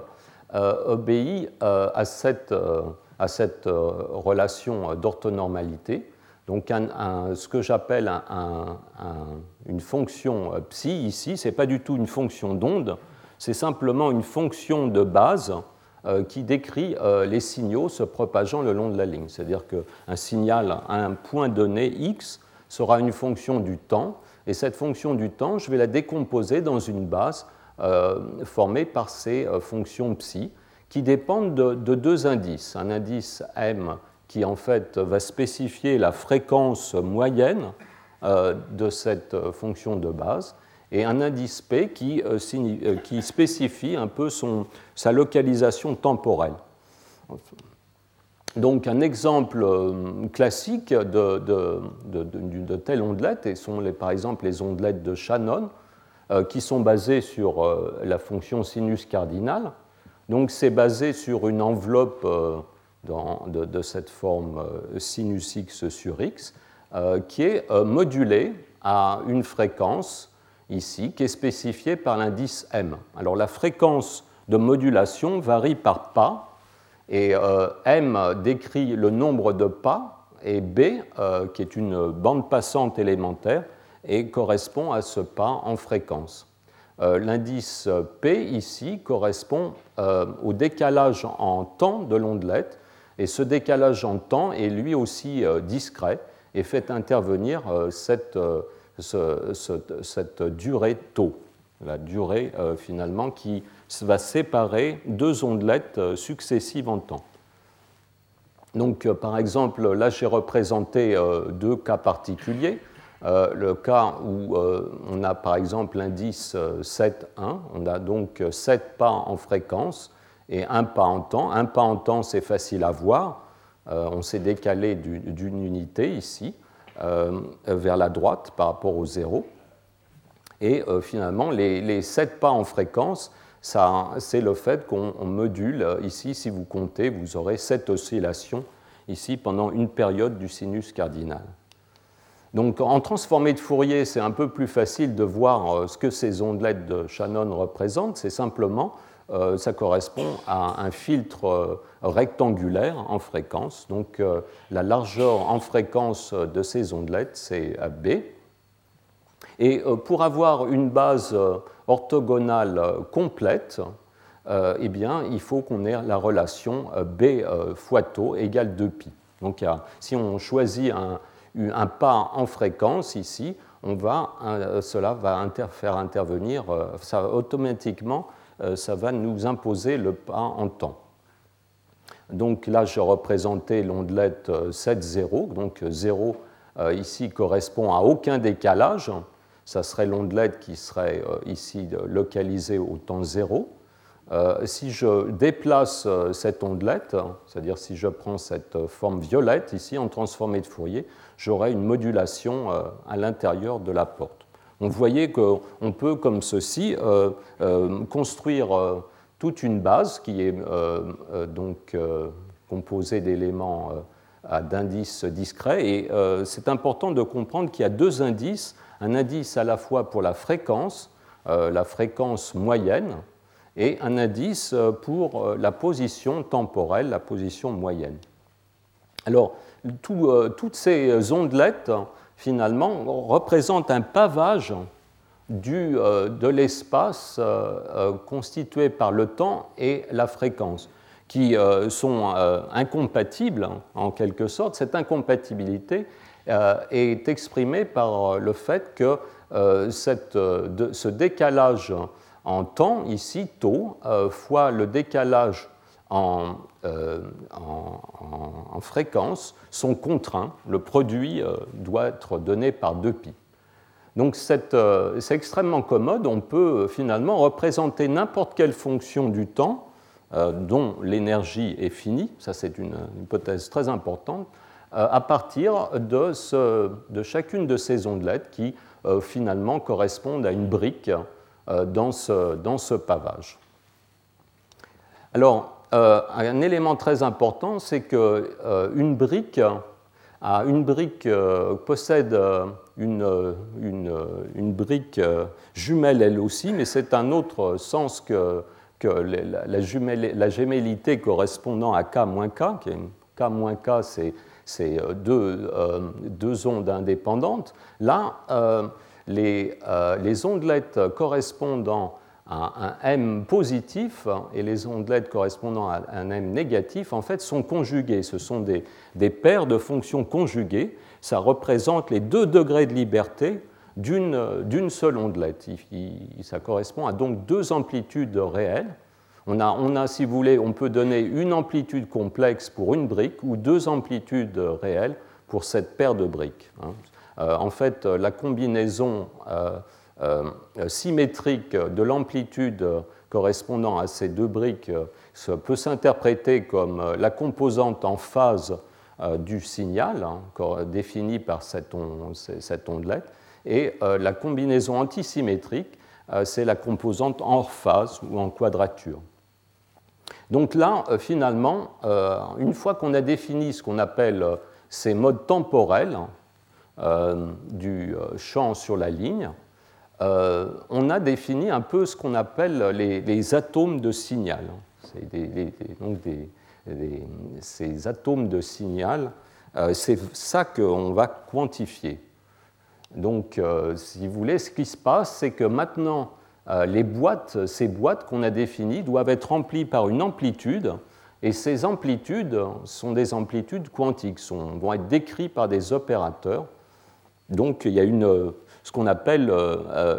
euh, obéit euh, à cette... Euh, à cette euh, relation d'orthonormalité. Donc un, un, ce que j'appelle un, un, un, une fonction psi ici, ce n'est pas du tout une fonction d'onde, c'est simplement une fonction de base euh, qui décrit euh, les signaux se propageant le long de la ligne. C'est-à-dire qu'un signal à un point donné x sera une fonction du temps, et cette fonction du temps, je vais la décomposer dans une base euh, formée par ces euh, fonctions psi, qui dépendent de, de deux indices. Un indice M qui en fait va spécifier la fréquence moyenne euh, de cette fonction de base, et un indice P qui, euh, signifie, euh, qui spécifie un peu son, sa localisation temporelle. Donc un exemple classique de, de, de, de, de telles ondelettes et sont les, par exemple les ondelettes de Shannon euh, qui sont basées sur euh, la fonction sinus cardinale. Donc, c'est basé sur une enveloppe euh, dans, de, de cette forme euh, sinus x sur x euh, qui est euh, modulée à une fréquence ici qui est spécifiée par l'indice m. Alors, la fréquence de modulation varie par pas et euh, m décrit le nombre de pas et b, euh, qui est une bande passante élémentaire, et correspond à ce pas en fréquence. Euh, l'indice P, ici, correspond euh, au décalage en temps de l'ondelette, et ce décalage en temps est lui aussi euh, discret et fait intervenir euh, cette, euh, ce, ce, cette durée tau, la durée euh, finalement qui va séparer deux ondelettes euh, successives en temps. Donc, euh, par exemple, là j'ai représenté euh, deux cas particuliers. Euh, le cas où euh, on a par exemple l'indice euh, sept virgule un, on a donc sept pas en fréquence et un pas en temps. Un pas en temps, c'est facile à voir, euh, on s'est décalé du, d'une unité ici euh, vers la droite par rapport au zéro. Et euh, finalement, les, les sept pas en fréquence, c'est le fait qu'on module ici, si vous comptez, vous aurez sept oscillations ici pendant une période du sinus cardinal. Donc, en transformée de Fourier, c'est un peu plus facile de voir ce que ces ondelettes de Shannon représentent. C'est simplement euh, ça correspond à un filtre rectangulaire en fréquence. Donc euh, la largeur en fréquence de ces ondelettes, c'est B. Et euh, pour avoir une base orthogonale complète, euh, eh bien, il faut qu'on ait la relation B euh, fois tau égale deux pi. Donc euh, si on choisit un, un pas en fréquence ici, on va, euh, cela va inter- faire intervenir, euh, ça, automatiquement, euh, ça va nous imposer le pas en temps. Donc là, je représentais l'ondelette sept zéro, donc zéro euh, ici correspond à aucun décalage, ça serait l'ondelette qui serait euh, ici localisée au temps zéro. Euh, si je déplace euh, cette ondelette, c'est-à-dire si je prends cette euh, forme violette ici en transformée de Fourier, j'aurai une modulation euh, à l'intérieur de la porte. Donc vous voyez qu'on peut, comme ceci, euh, euh, construire euh, toute une base qui est euh, euh, donc euh, composée d'éléments euh, d'indices discrets. Et euh, c'est important de comprendre qu'il y a deux indices, un indice à la fois pour la fréquence, euh, la fréquence moyenne, et un indice pour la position temporelle, la position moyenne. Alors, tout, euh, toutes ces ondelettes, finalement, représentent un pavage du, euh, de l'espace euh, constitué par le temps et la fréquence, qui euh, sont euh, incompatibles, en quelque sorte. Cette incompatibilité euh, est exprimée par le fait que euh, cette, de, ce décalage en temps, ici, taux, euh, fois le décalage en, euh, en, en, en fréquence, sont contraints. Le produit euh, doit être donné par deux pi. Donc c'est euh, extrêmement commode. On peut euh, finalement représenter n'importe quelle fonction du temps, euh, dont l'énergie est finie, ça c'est une hypothèse très importante, euh, à partir de, ce, de chacune de ces ondelettes qui euh, finalement correspondent à une brique Dans ce, dans ce pavage. Alors, euh, un élément très important, c'est qu'une euh, brique, ah, une brique euh, possède une, une, une brique euh, jumelle elle aussi, mais c'est un autre sens que, que les, la, la, jumelle, la gémellité correspondant à K moins K, qui est K moins K, c'est deux, euh, deux ondes indépendantes. Là, euh, Les, euh, les ondelettes correspondant à un m positif et les ondelettes correspondant à un m négatif, en fait, sont conjuguées. Ce sont des, des paires de fonctions conjuguées. Ça représente les deux degrés de liberté d'une, d'une seule ondelette. Il, il, ça correspond à donc deux amplitudes réelles. On a, on a, si vous voulez, on peut donner une amplitude complexe pour une brique ou deux amplitudes réelles pour cette paire de briques, hein. Euh, en fait, la combinaison euh, euh, symétrique de l'amplitude correspondant à ces deux briques euh, peut s'interpréter comme euh, la composante en phase euh, du signal, hein, définie par cette, on, cette ondelette, et euh, la combinaison antisymétrique, euh, c'est la composante hors phase ou en quadrature. Donc là, euh, finalement, euh, une fois qu'on a défini ce qu'on appelle ces modes temporels, Euh, du champ sur la ligne, euh, on a défini un peu ce qu'on appelle les, les atomes de signal. C'est des, des, donc des, des, ces atomes de signal, euh, c'est ça qu'on va quantifier. Donc, euh, si vous voulez, ce qui se passe, c'est que maintenant, euh, les boîtes, ces boîtes qu'on a définies doivent être remplies par une amplitude. Et ces amplitudes sont des amplitudes quantiques, sont, vont être décrites par des opérateurs. Donc, il y a une, ce qu'on appelle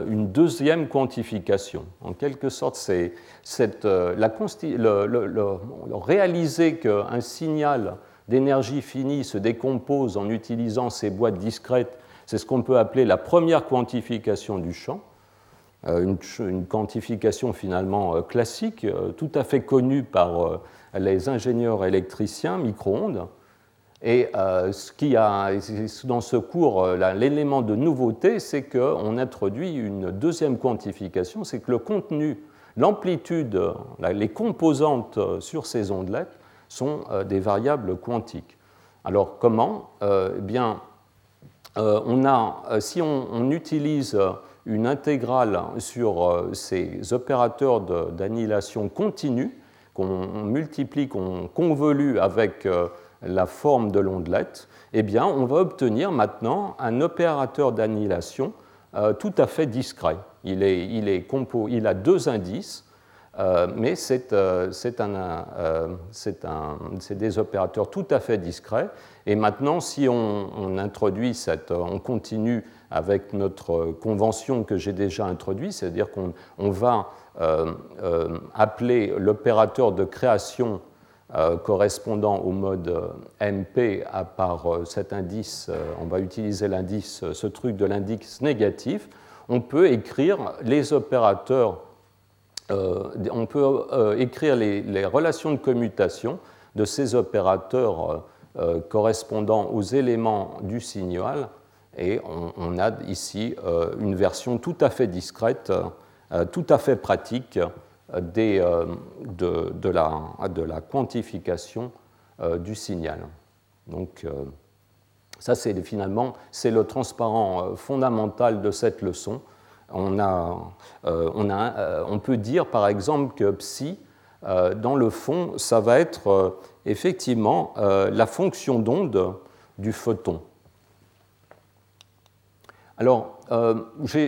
une deuxième quantification. En quelque sorte, c'est cette, la, le, le, le, réaliser qu'un signal d'énergie finie se décompose en utilisant ces boîtes discrètes, c'est ce qu'on peut appeler la première quantification du champ, une, une quantification finalement classique, tout à fait connue par les ingénieurs électriciens, micro-ondes. Et euh, ce qui a, dans ce cours, l'élément de nouveauté, c'est qu'on introduit une deuxième quantification, c'est que le contenu, l'amplitude, les composantes sur ces ondelettes sont des variables quantiques. Alors comment ? Eh bien, euh, on a, si on, on utilise une intégrale sur ces opérateurs d'annihilation continue qu'on multiplie, qu'on convolue avec la forme de l'ondelette, eh bien, on va obtenir maintenant un opérateur d'annihilation euh, tout à fait discret. Il, est, il, est compo, il a deux indices, euh, mais c'est euh, euh, des opérateurs tout à fait discrets. Et maintenant, si on, on introduit cette, on continue avec notre convention que j'ai déjà introduite, c'est-à-dire qu'on on va euh, euh, appeler l'opérateur de création Euh, correspondant au mode euh, M P à part euh, cet indice, euh, on va utiliser l'indice, euh, ce truc de l'indice négatif, on peut écrire les opérateurs, euh, on peut euh, écrire les, les relations de commutation de ces opérateurs euh, euh, correspondant aux éléments du signal, et on, on a ici euh, une version tout à fait discrète, euh, tout à fait pratique Des, euh, de, de, la, de la quantification euh, du signal. Donc euh, ça, c'est finalement c'est le transparent euh, fondamental de cette leçon. On, a, euh, on, a, euh, on peut dire par exemple que psi, euh, dans le fond, ça va être euh, effectivement euh, la fonction d'onde du photon. Alors, Euh,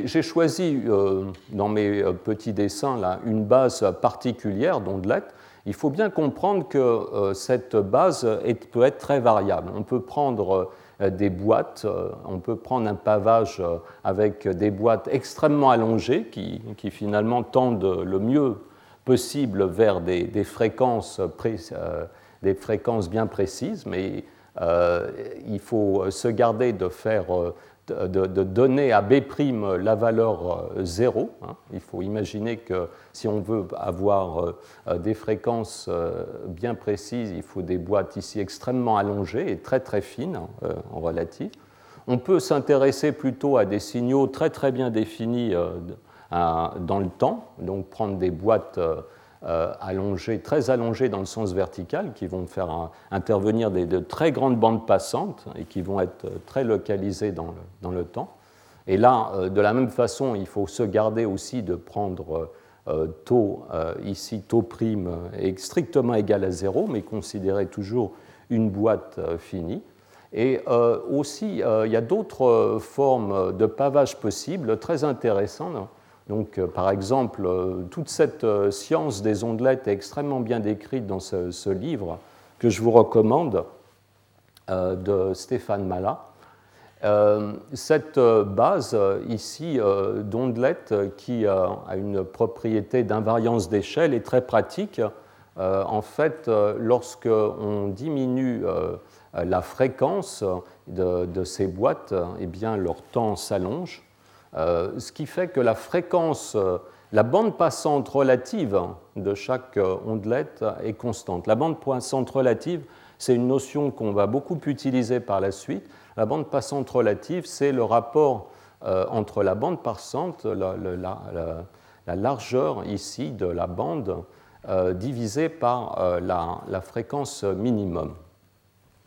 j'ai choisi euh, dans mes euh, petits dessins là, une base particulière d'ondelette. Il faut bien comprendre que euh, cette base est, peut être très variable. On peut prendre euh, des boîtes, euh, on peut prendre un pavage euh, avec des boîtes extrêmement allongées qui, qui finalement tendent le mieux possible vers des, des, fréquences, pré, euh, des fréquences bien précises, mais euh, il faut se garder de faire euh, De, de donner à B' la valeur zéro. Il faut imaginer que si on veut avoir des fréquences bien précises, il faut des boîtes ici extrêmement allongées et très très fines en relatif. On peut s'intéresser plutôt à des signaux très très bien définis dans le temps, donc prendre des boîtes allongées, très allongées dans le sens vertical, qui vont faire intervenir des, de très grandes bandes passantes et qui vont être très localisées dans le, dans le temps. Et là, de la même façon, il faut se garder aussi de prendre euh, taux, euh, ici taux prime est strictement égal à zéro, mais considérer toujours une boîte euh, finie. Et euh, aussi, euh, il y a d'autres formes de pavage possibles très intéressantes. Donc, euh, par exemple, euh, toute cette euh, science des ondelettes est extrêmement bien décrite dans ce, ce livre que je vous recommande euh, de Stéphane Mallat. Euh, cette euh, base ici euh, d'ondelettes qui euh, a une propriété d'invariance d'échelle est très pratique. Euh, en fait, euh, lorsqu'on diminue euh, la fréquence de, de ces boîtes, eh bien, leur temps s'allonge. Euh, ce qui fait que la fréquence, euh, la bande passante relative de chaque euh, ondelette est constante. La bande passante relative, c'est une notion qu'on va beaucoup utiliser par la suite. La bande passante relative, c'est le rapport euh, entre la bande passante, la, la, la, la largeur ici de la bande, euh, divisée par euh, la, la fréquence minimum.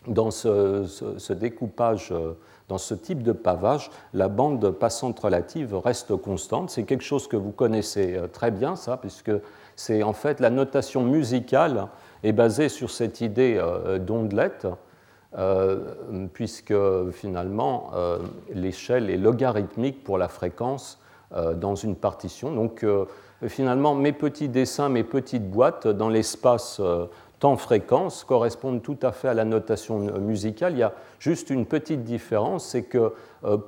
Dans ce, ce, ce découpage, euh, dans ce type de pavage, la bande passante relative reste constante. C'est quelque chose que vous connaissez très bien, ça, puisque c'est en fait la notation musicale est basée sur cette idée euh, d'ondelette, euh, puisque finalement euh, l'échelle est logarithmique pour la fréquence euh, dans une partition. Donc euh, finalement, mes petits dessins, mes petites boîtes dans l'espace euh, temps-fréquence correspondent tout à fait à la notation musicale. Il y a juste une petite différence, c'est que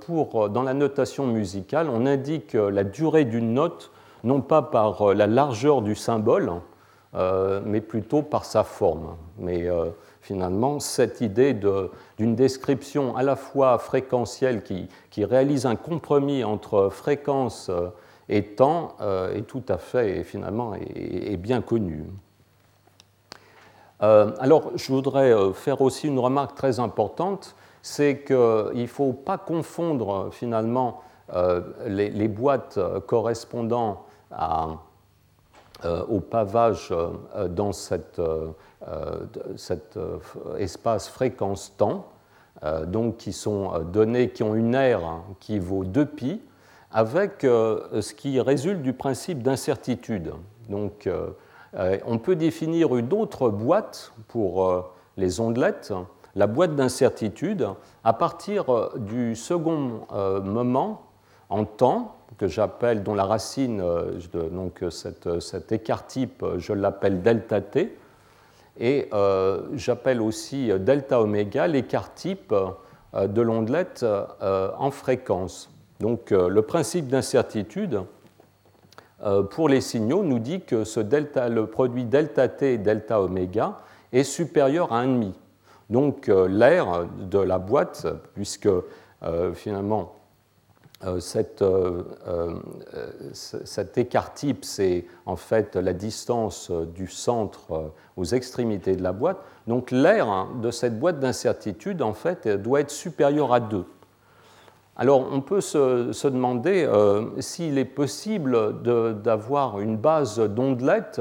pour, dans la notation musicale, on indique la durée d'une note non pas par la largeur du symbole, euh, mais plutôt par sa forme. Mais euh, finalement, cette idée d'une description à la fois fréquentielle qui, qui réalise un compromis entre fréquence et temps euh, est tout à fait, et finalement, est, est bien connue. Alors, je voudrais faire aussi une remarque très importante, c'est qu'il ne faut pas confondre finalement les, les boîtes correspondant à, au pavage dans cet cette espace fréquence-temps, donc qui sont données, qui ont une aire qui vaut deux pi, avec euh, ce qui résulte du principe d'incertitude. Donc, euh, euh, on peut définir une autre boîte pour euh, les ondelettes, la boîte d'incertitude, à partir euh, du second euh, moment en temps, que j'appelle, dont la racine, euh, donc cette, cet écart-type, je l'appelle delta t, et euh, j'appelle aussi delta oméga l'écart-type euh, de l'ondelette euh, en fréquence. Donc euh, le principe d'incertitude euh, pour les signaux nous dit que ce delta, le produit delta t et delta oméga est supérieur à un virgule cinq. Donc euh, l'air de la boîte, puisque euh, finalement euh, cette, euh, euh, cet écart-type, c'est en fait la distance du centre aux extrémités de la boîte, donc l'air de cette boîte d'incertitude en fait doit être supérieur à deux. Alors, on peut se, se demander euh, s'il est possible d'avoir une base d'ondelettes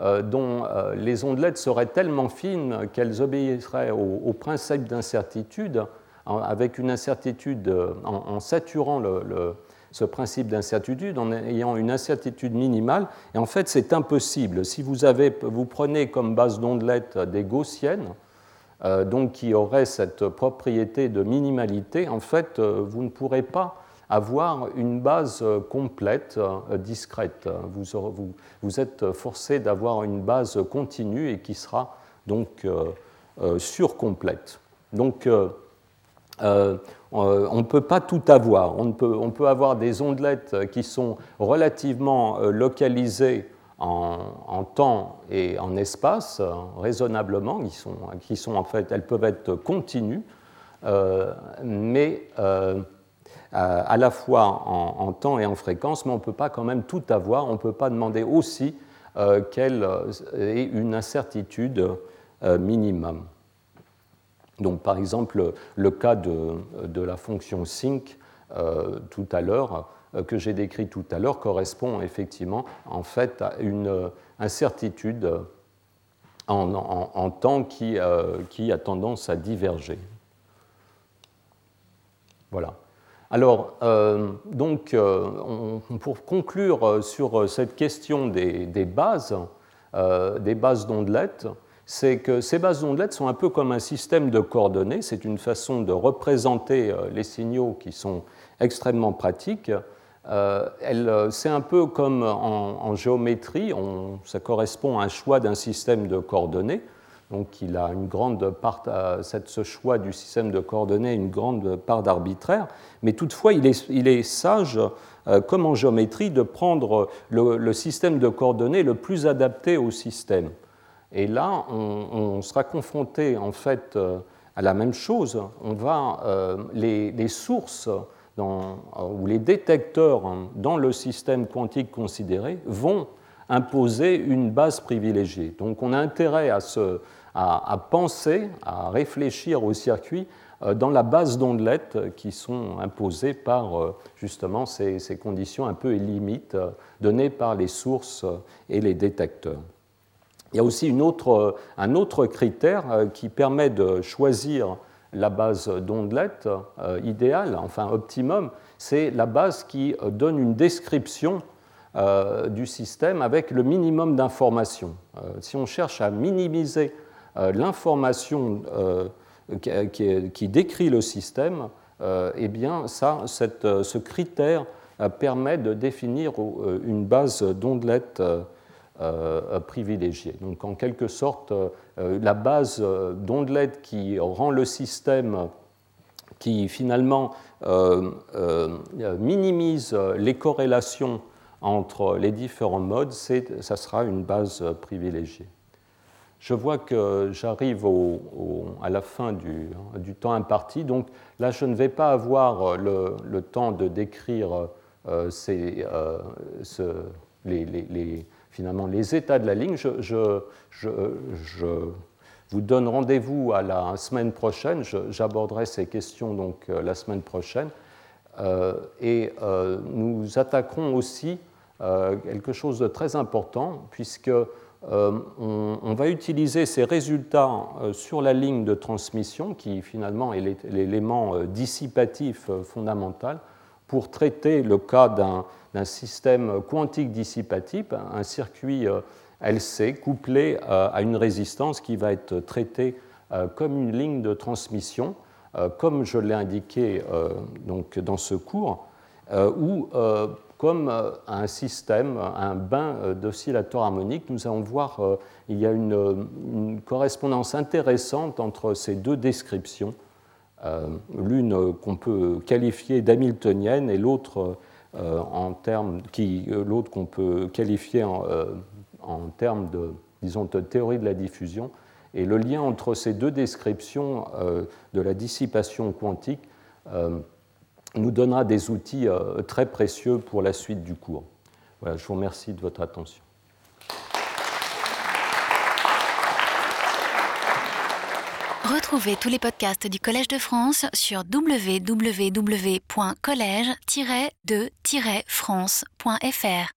euh, dont euh, les ondelettes seraient tellement fines qu'elles obéiraient au, au principe d'incertitude, avec une incertitude, en, en saturant le, le, ce principe d'incertitude, en ayant une incertitude minimale. Et en fait, c'est impossible. Si vous, avez, vous prenez comme base d'ondelettes des gaussiennes, donc qui aurait cette propriété de minimalité, en fait, vous ne pourrez pas avoir une base complète, discrète. Vous, vous, vous êtes forcé d'avoir une base continue et qui sera donc euh, euh, surcomplète. Donc, euh, euh, on ne peut pas tout avoir. On peut, on peut avoir des ondelettes qui sont relativement localisées En, en temps et en espace, euh, raisonnablement, qui sont, qui sont en fait, elles peuvent être continues, euh, mais euh, à, à la fois en, en temps et en fréquence, mais on ne peut pas quand même tout avoir, on ne peut pas demander aussi euh, qu'elle ait une incertitude euh, minimum. Donc par exemple, le, le cas de, de la fonction sinc euh, tout à l'heure, que j'ai décrit tout à l'heure, correspond effectivement en fait à une incertitude en, en, en temps qui, euh, qui a tendance à diverger. Voilà. Alors, euh, donc, euh, on, pour conclure sur cette question des, des bases, euh, des bases d'ondelettes, c'est que ces bases d'ondelettes sont un peu comme un système de coordonnées. C'est une façon de représenter les signaux qui sont extrêmement pratique. Euh, c'est un peu comme en, en géométrie, on, ça correspond à un choix d'un système de coordonnées. Donc, il a une grande part, euh, cette, ce choix du système de coordonnées, une grande part d'arbitraire. Mais toutefois, il est, il est sage, euh, comme en géométrie, de prendre le, le système de coordonnées le plus adapté au système. Et là, on, on sera confronté en fait euh, à la même chose. On va euh, les, les sources Dans, ou les détecteurs dans le système quantique considéré vont imposer une base privilégiée. Donc on a intérêt à, se, à, à penser, à réfléchir au circuit dans la base d'ondelettes qui sont imposées par justement ces, ces conditions un peu illimites données par les sources et les détecteurs. Il y a aussi une autre, un autre critère qui permet de choisir la base d'ondelette euh, idéale, enfin optimum, c'est la base qui donne une description euh, du système avec le minimum d'informations. Euh, si on cherche à minimiser euh, l'information euh, qui, qui, qui décrit le système, euh, eh bien ça, cette, ce critère euh, permet de définir euh, une base d'ondelette euh, Euh, privilégiée. Donc en quelque sorte, euh, la base euh, d'ondelettes qui rend le système, qui finalement euh, euh, minimise les corrélations entre les différents modes, c'est, ça sera une base privilégiée. Je vois que j'arrive à la fin du, du temps imparti, donc là je ne vais pas avoir le, le temps de décrire euh, ces, euh, ce, les... les, les finalement, les états de la ligne. Je, je, je, je vous donne rendez-vous à la semaine prochaine. J'aborderai ces questions donc la semaine prochaine. Euh, et euh, nous attaquerons aussi euh, quelque chose de très important, puisque euh, on, on va utiliser ces résultats sur la ligne de transmission, qui finalement est l'élément dissipatif fondamental, pour traiter le cas d'un d'un système quantique dissipatif, un circuit L C couplé à une résistance qui va être traitée comme une ligne de transmission, comme je l'ai indiqué donc, dans ce cours, ou comme un système, un bain d'oscillateur harmonique. Nous allons voir qu'il y a une, une correspondance intéressante entre ces deux descriptions, l'une qu'on peut qualifier d'hamiltonienne et l'autre... Euh, en termes qui euh, l'autre qu'on peut qualifier en, euh, en termes de, disons, de théorie de la diffusion. Et le lien entre ces deux descriptions euh, de la dissipation quantique euh, nous donnera des outils euh, très précieux pour la suite du cours. Voilà, je vous remercie de votre attention. Retrouvez tous les podcasts du Collège de France sur w w w point collège de France point f r.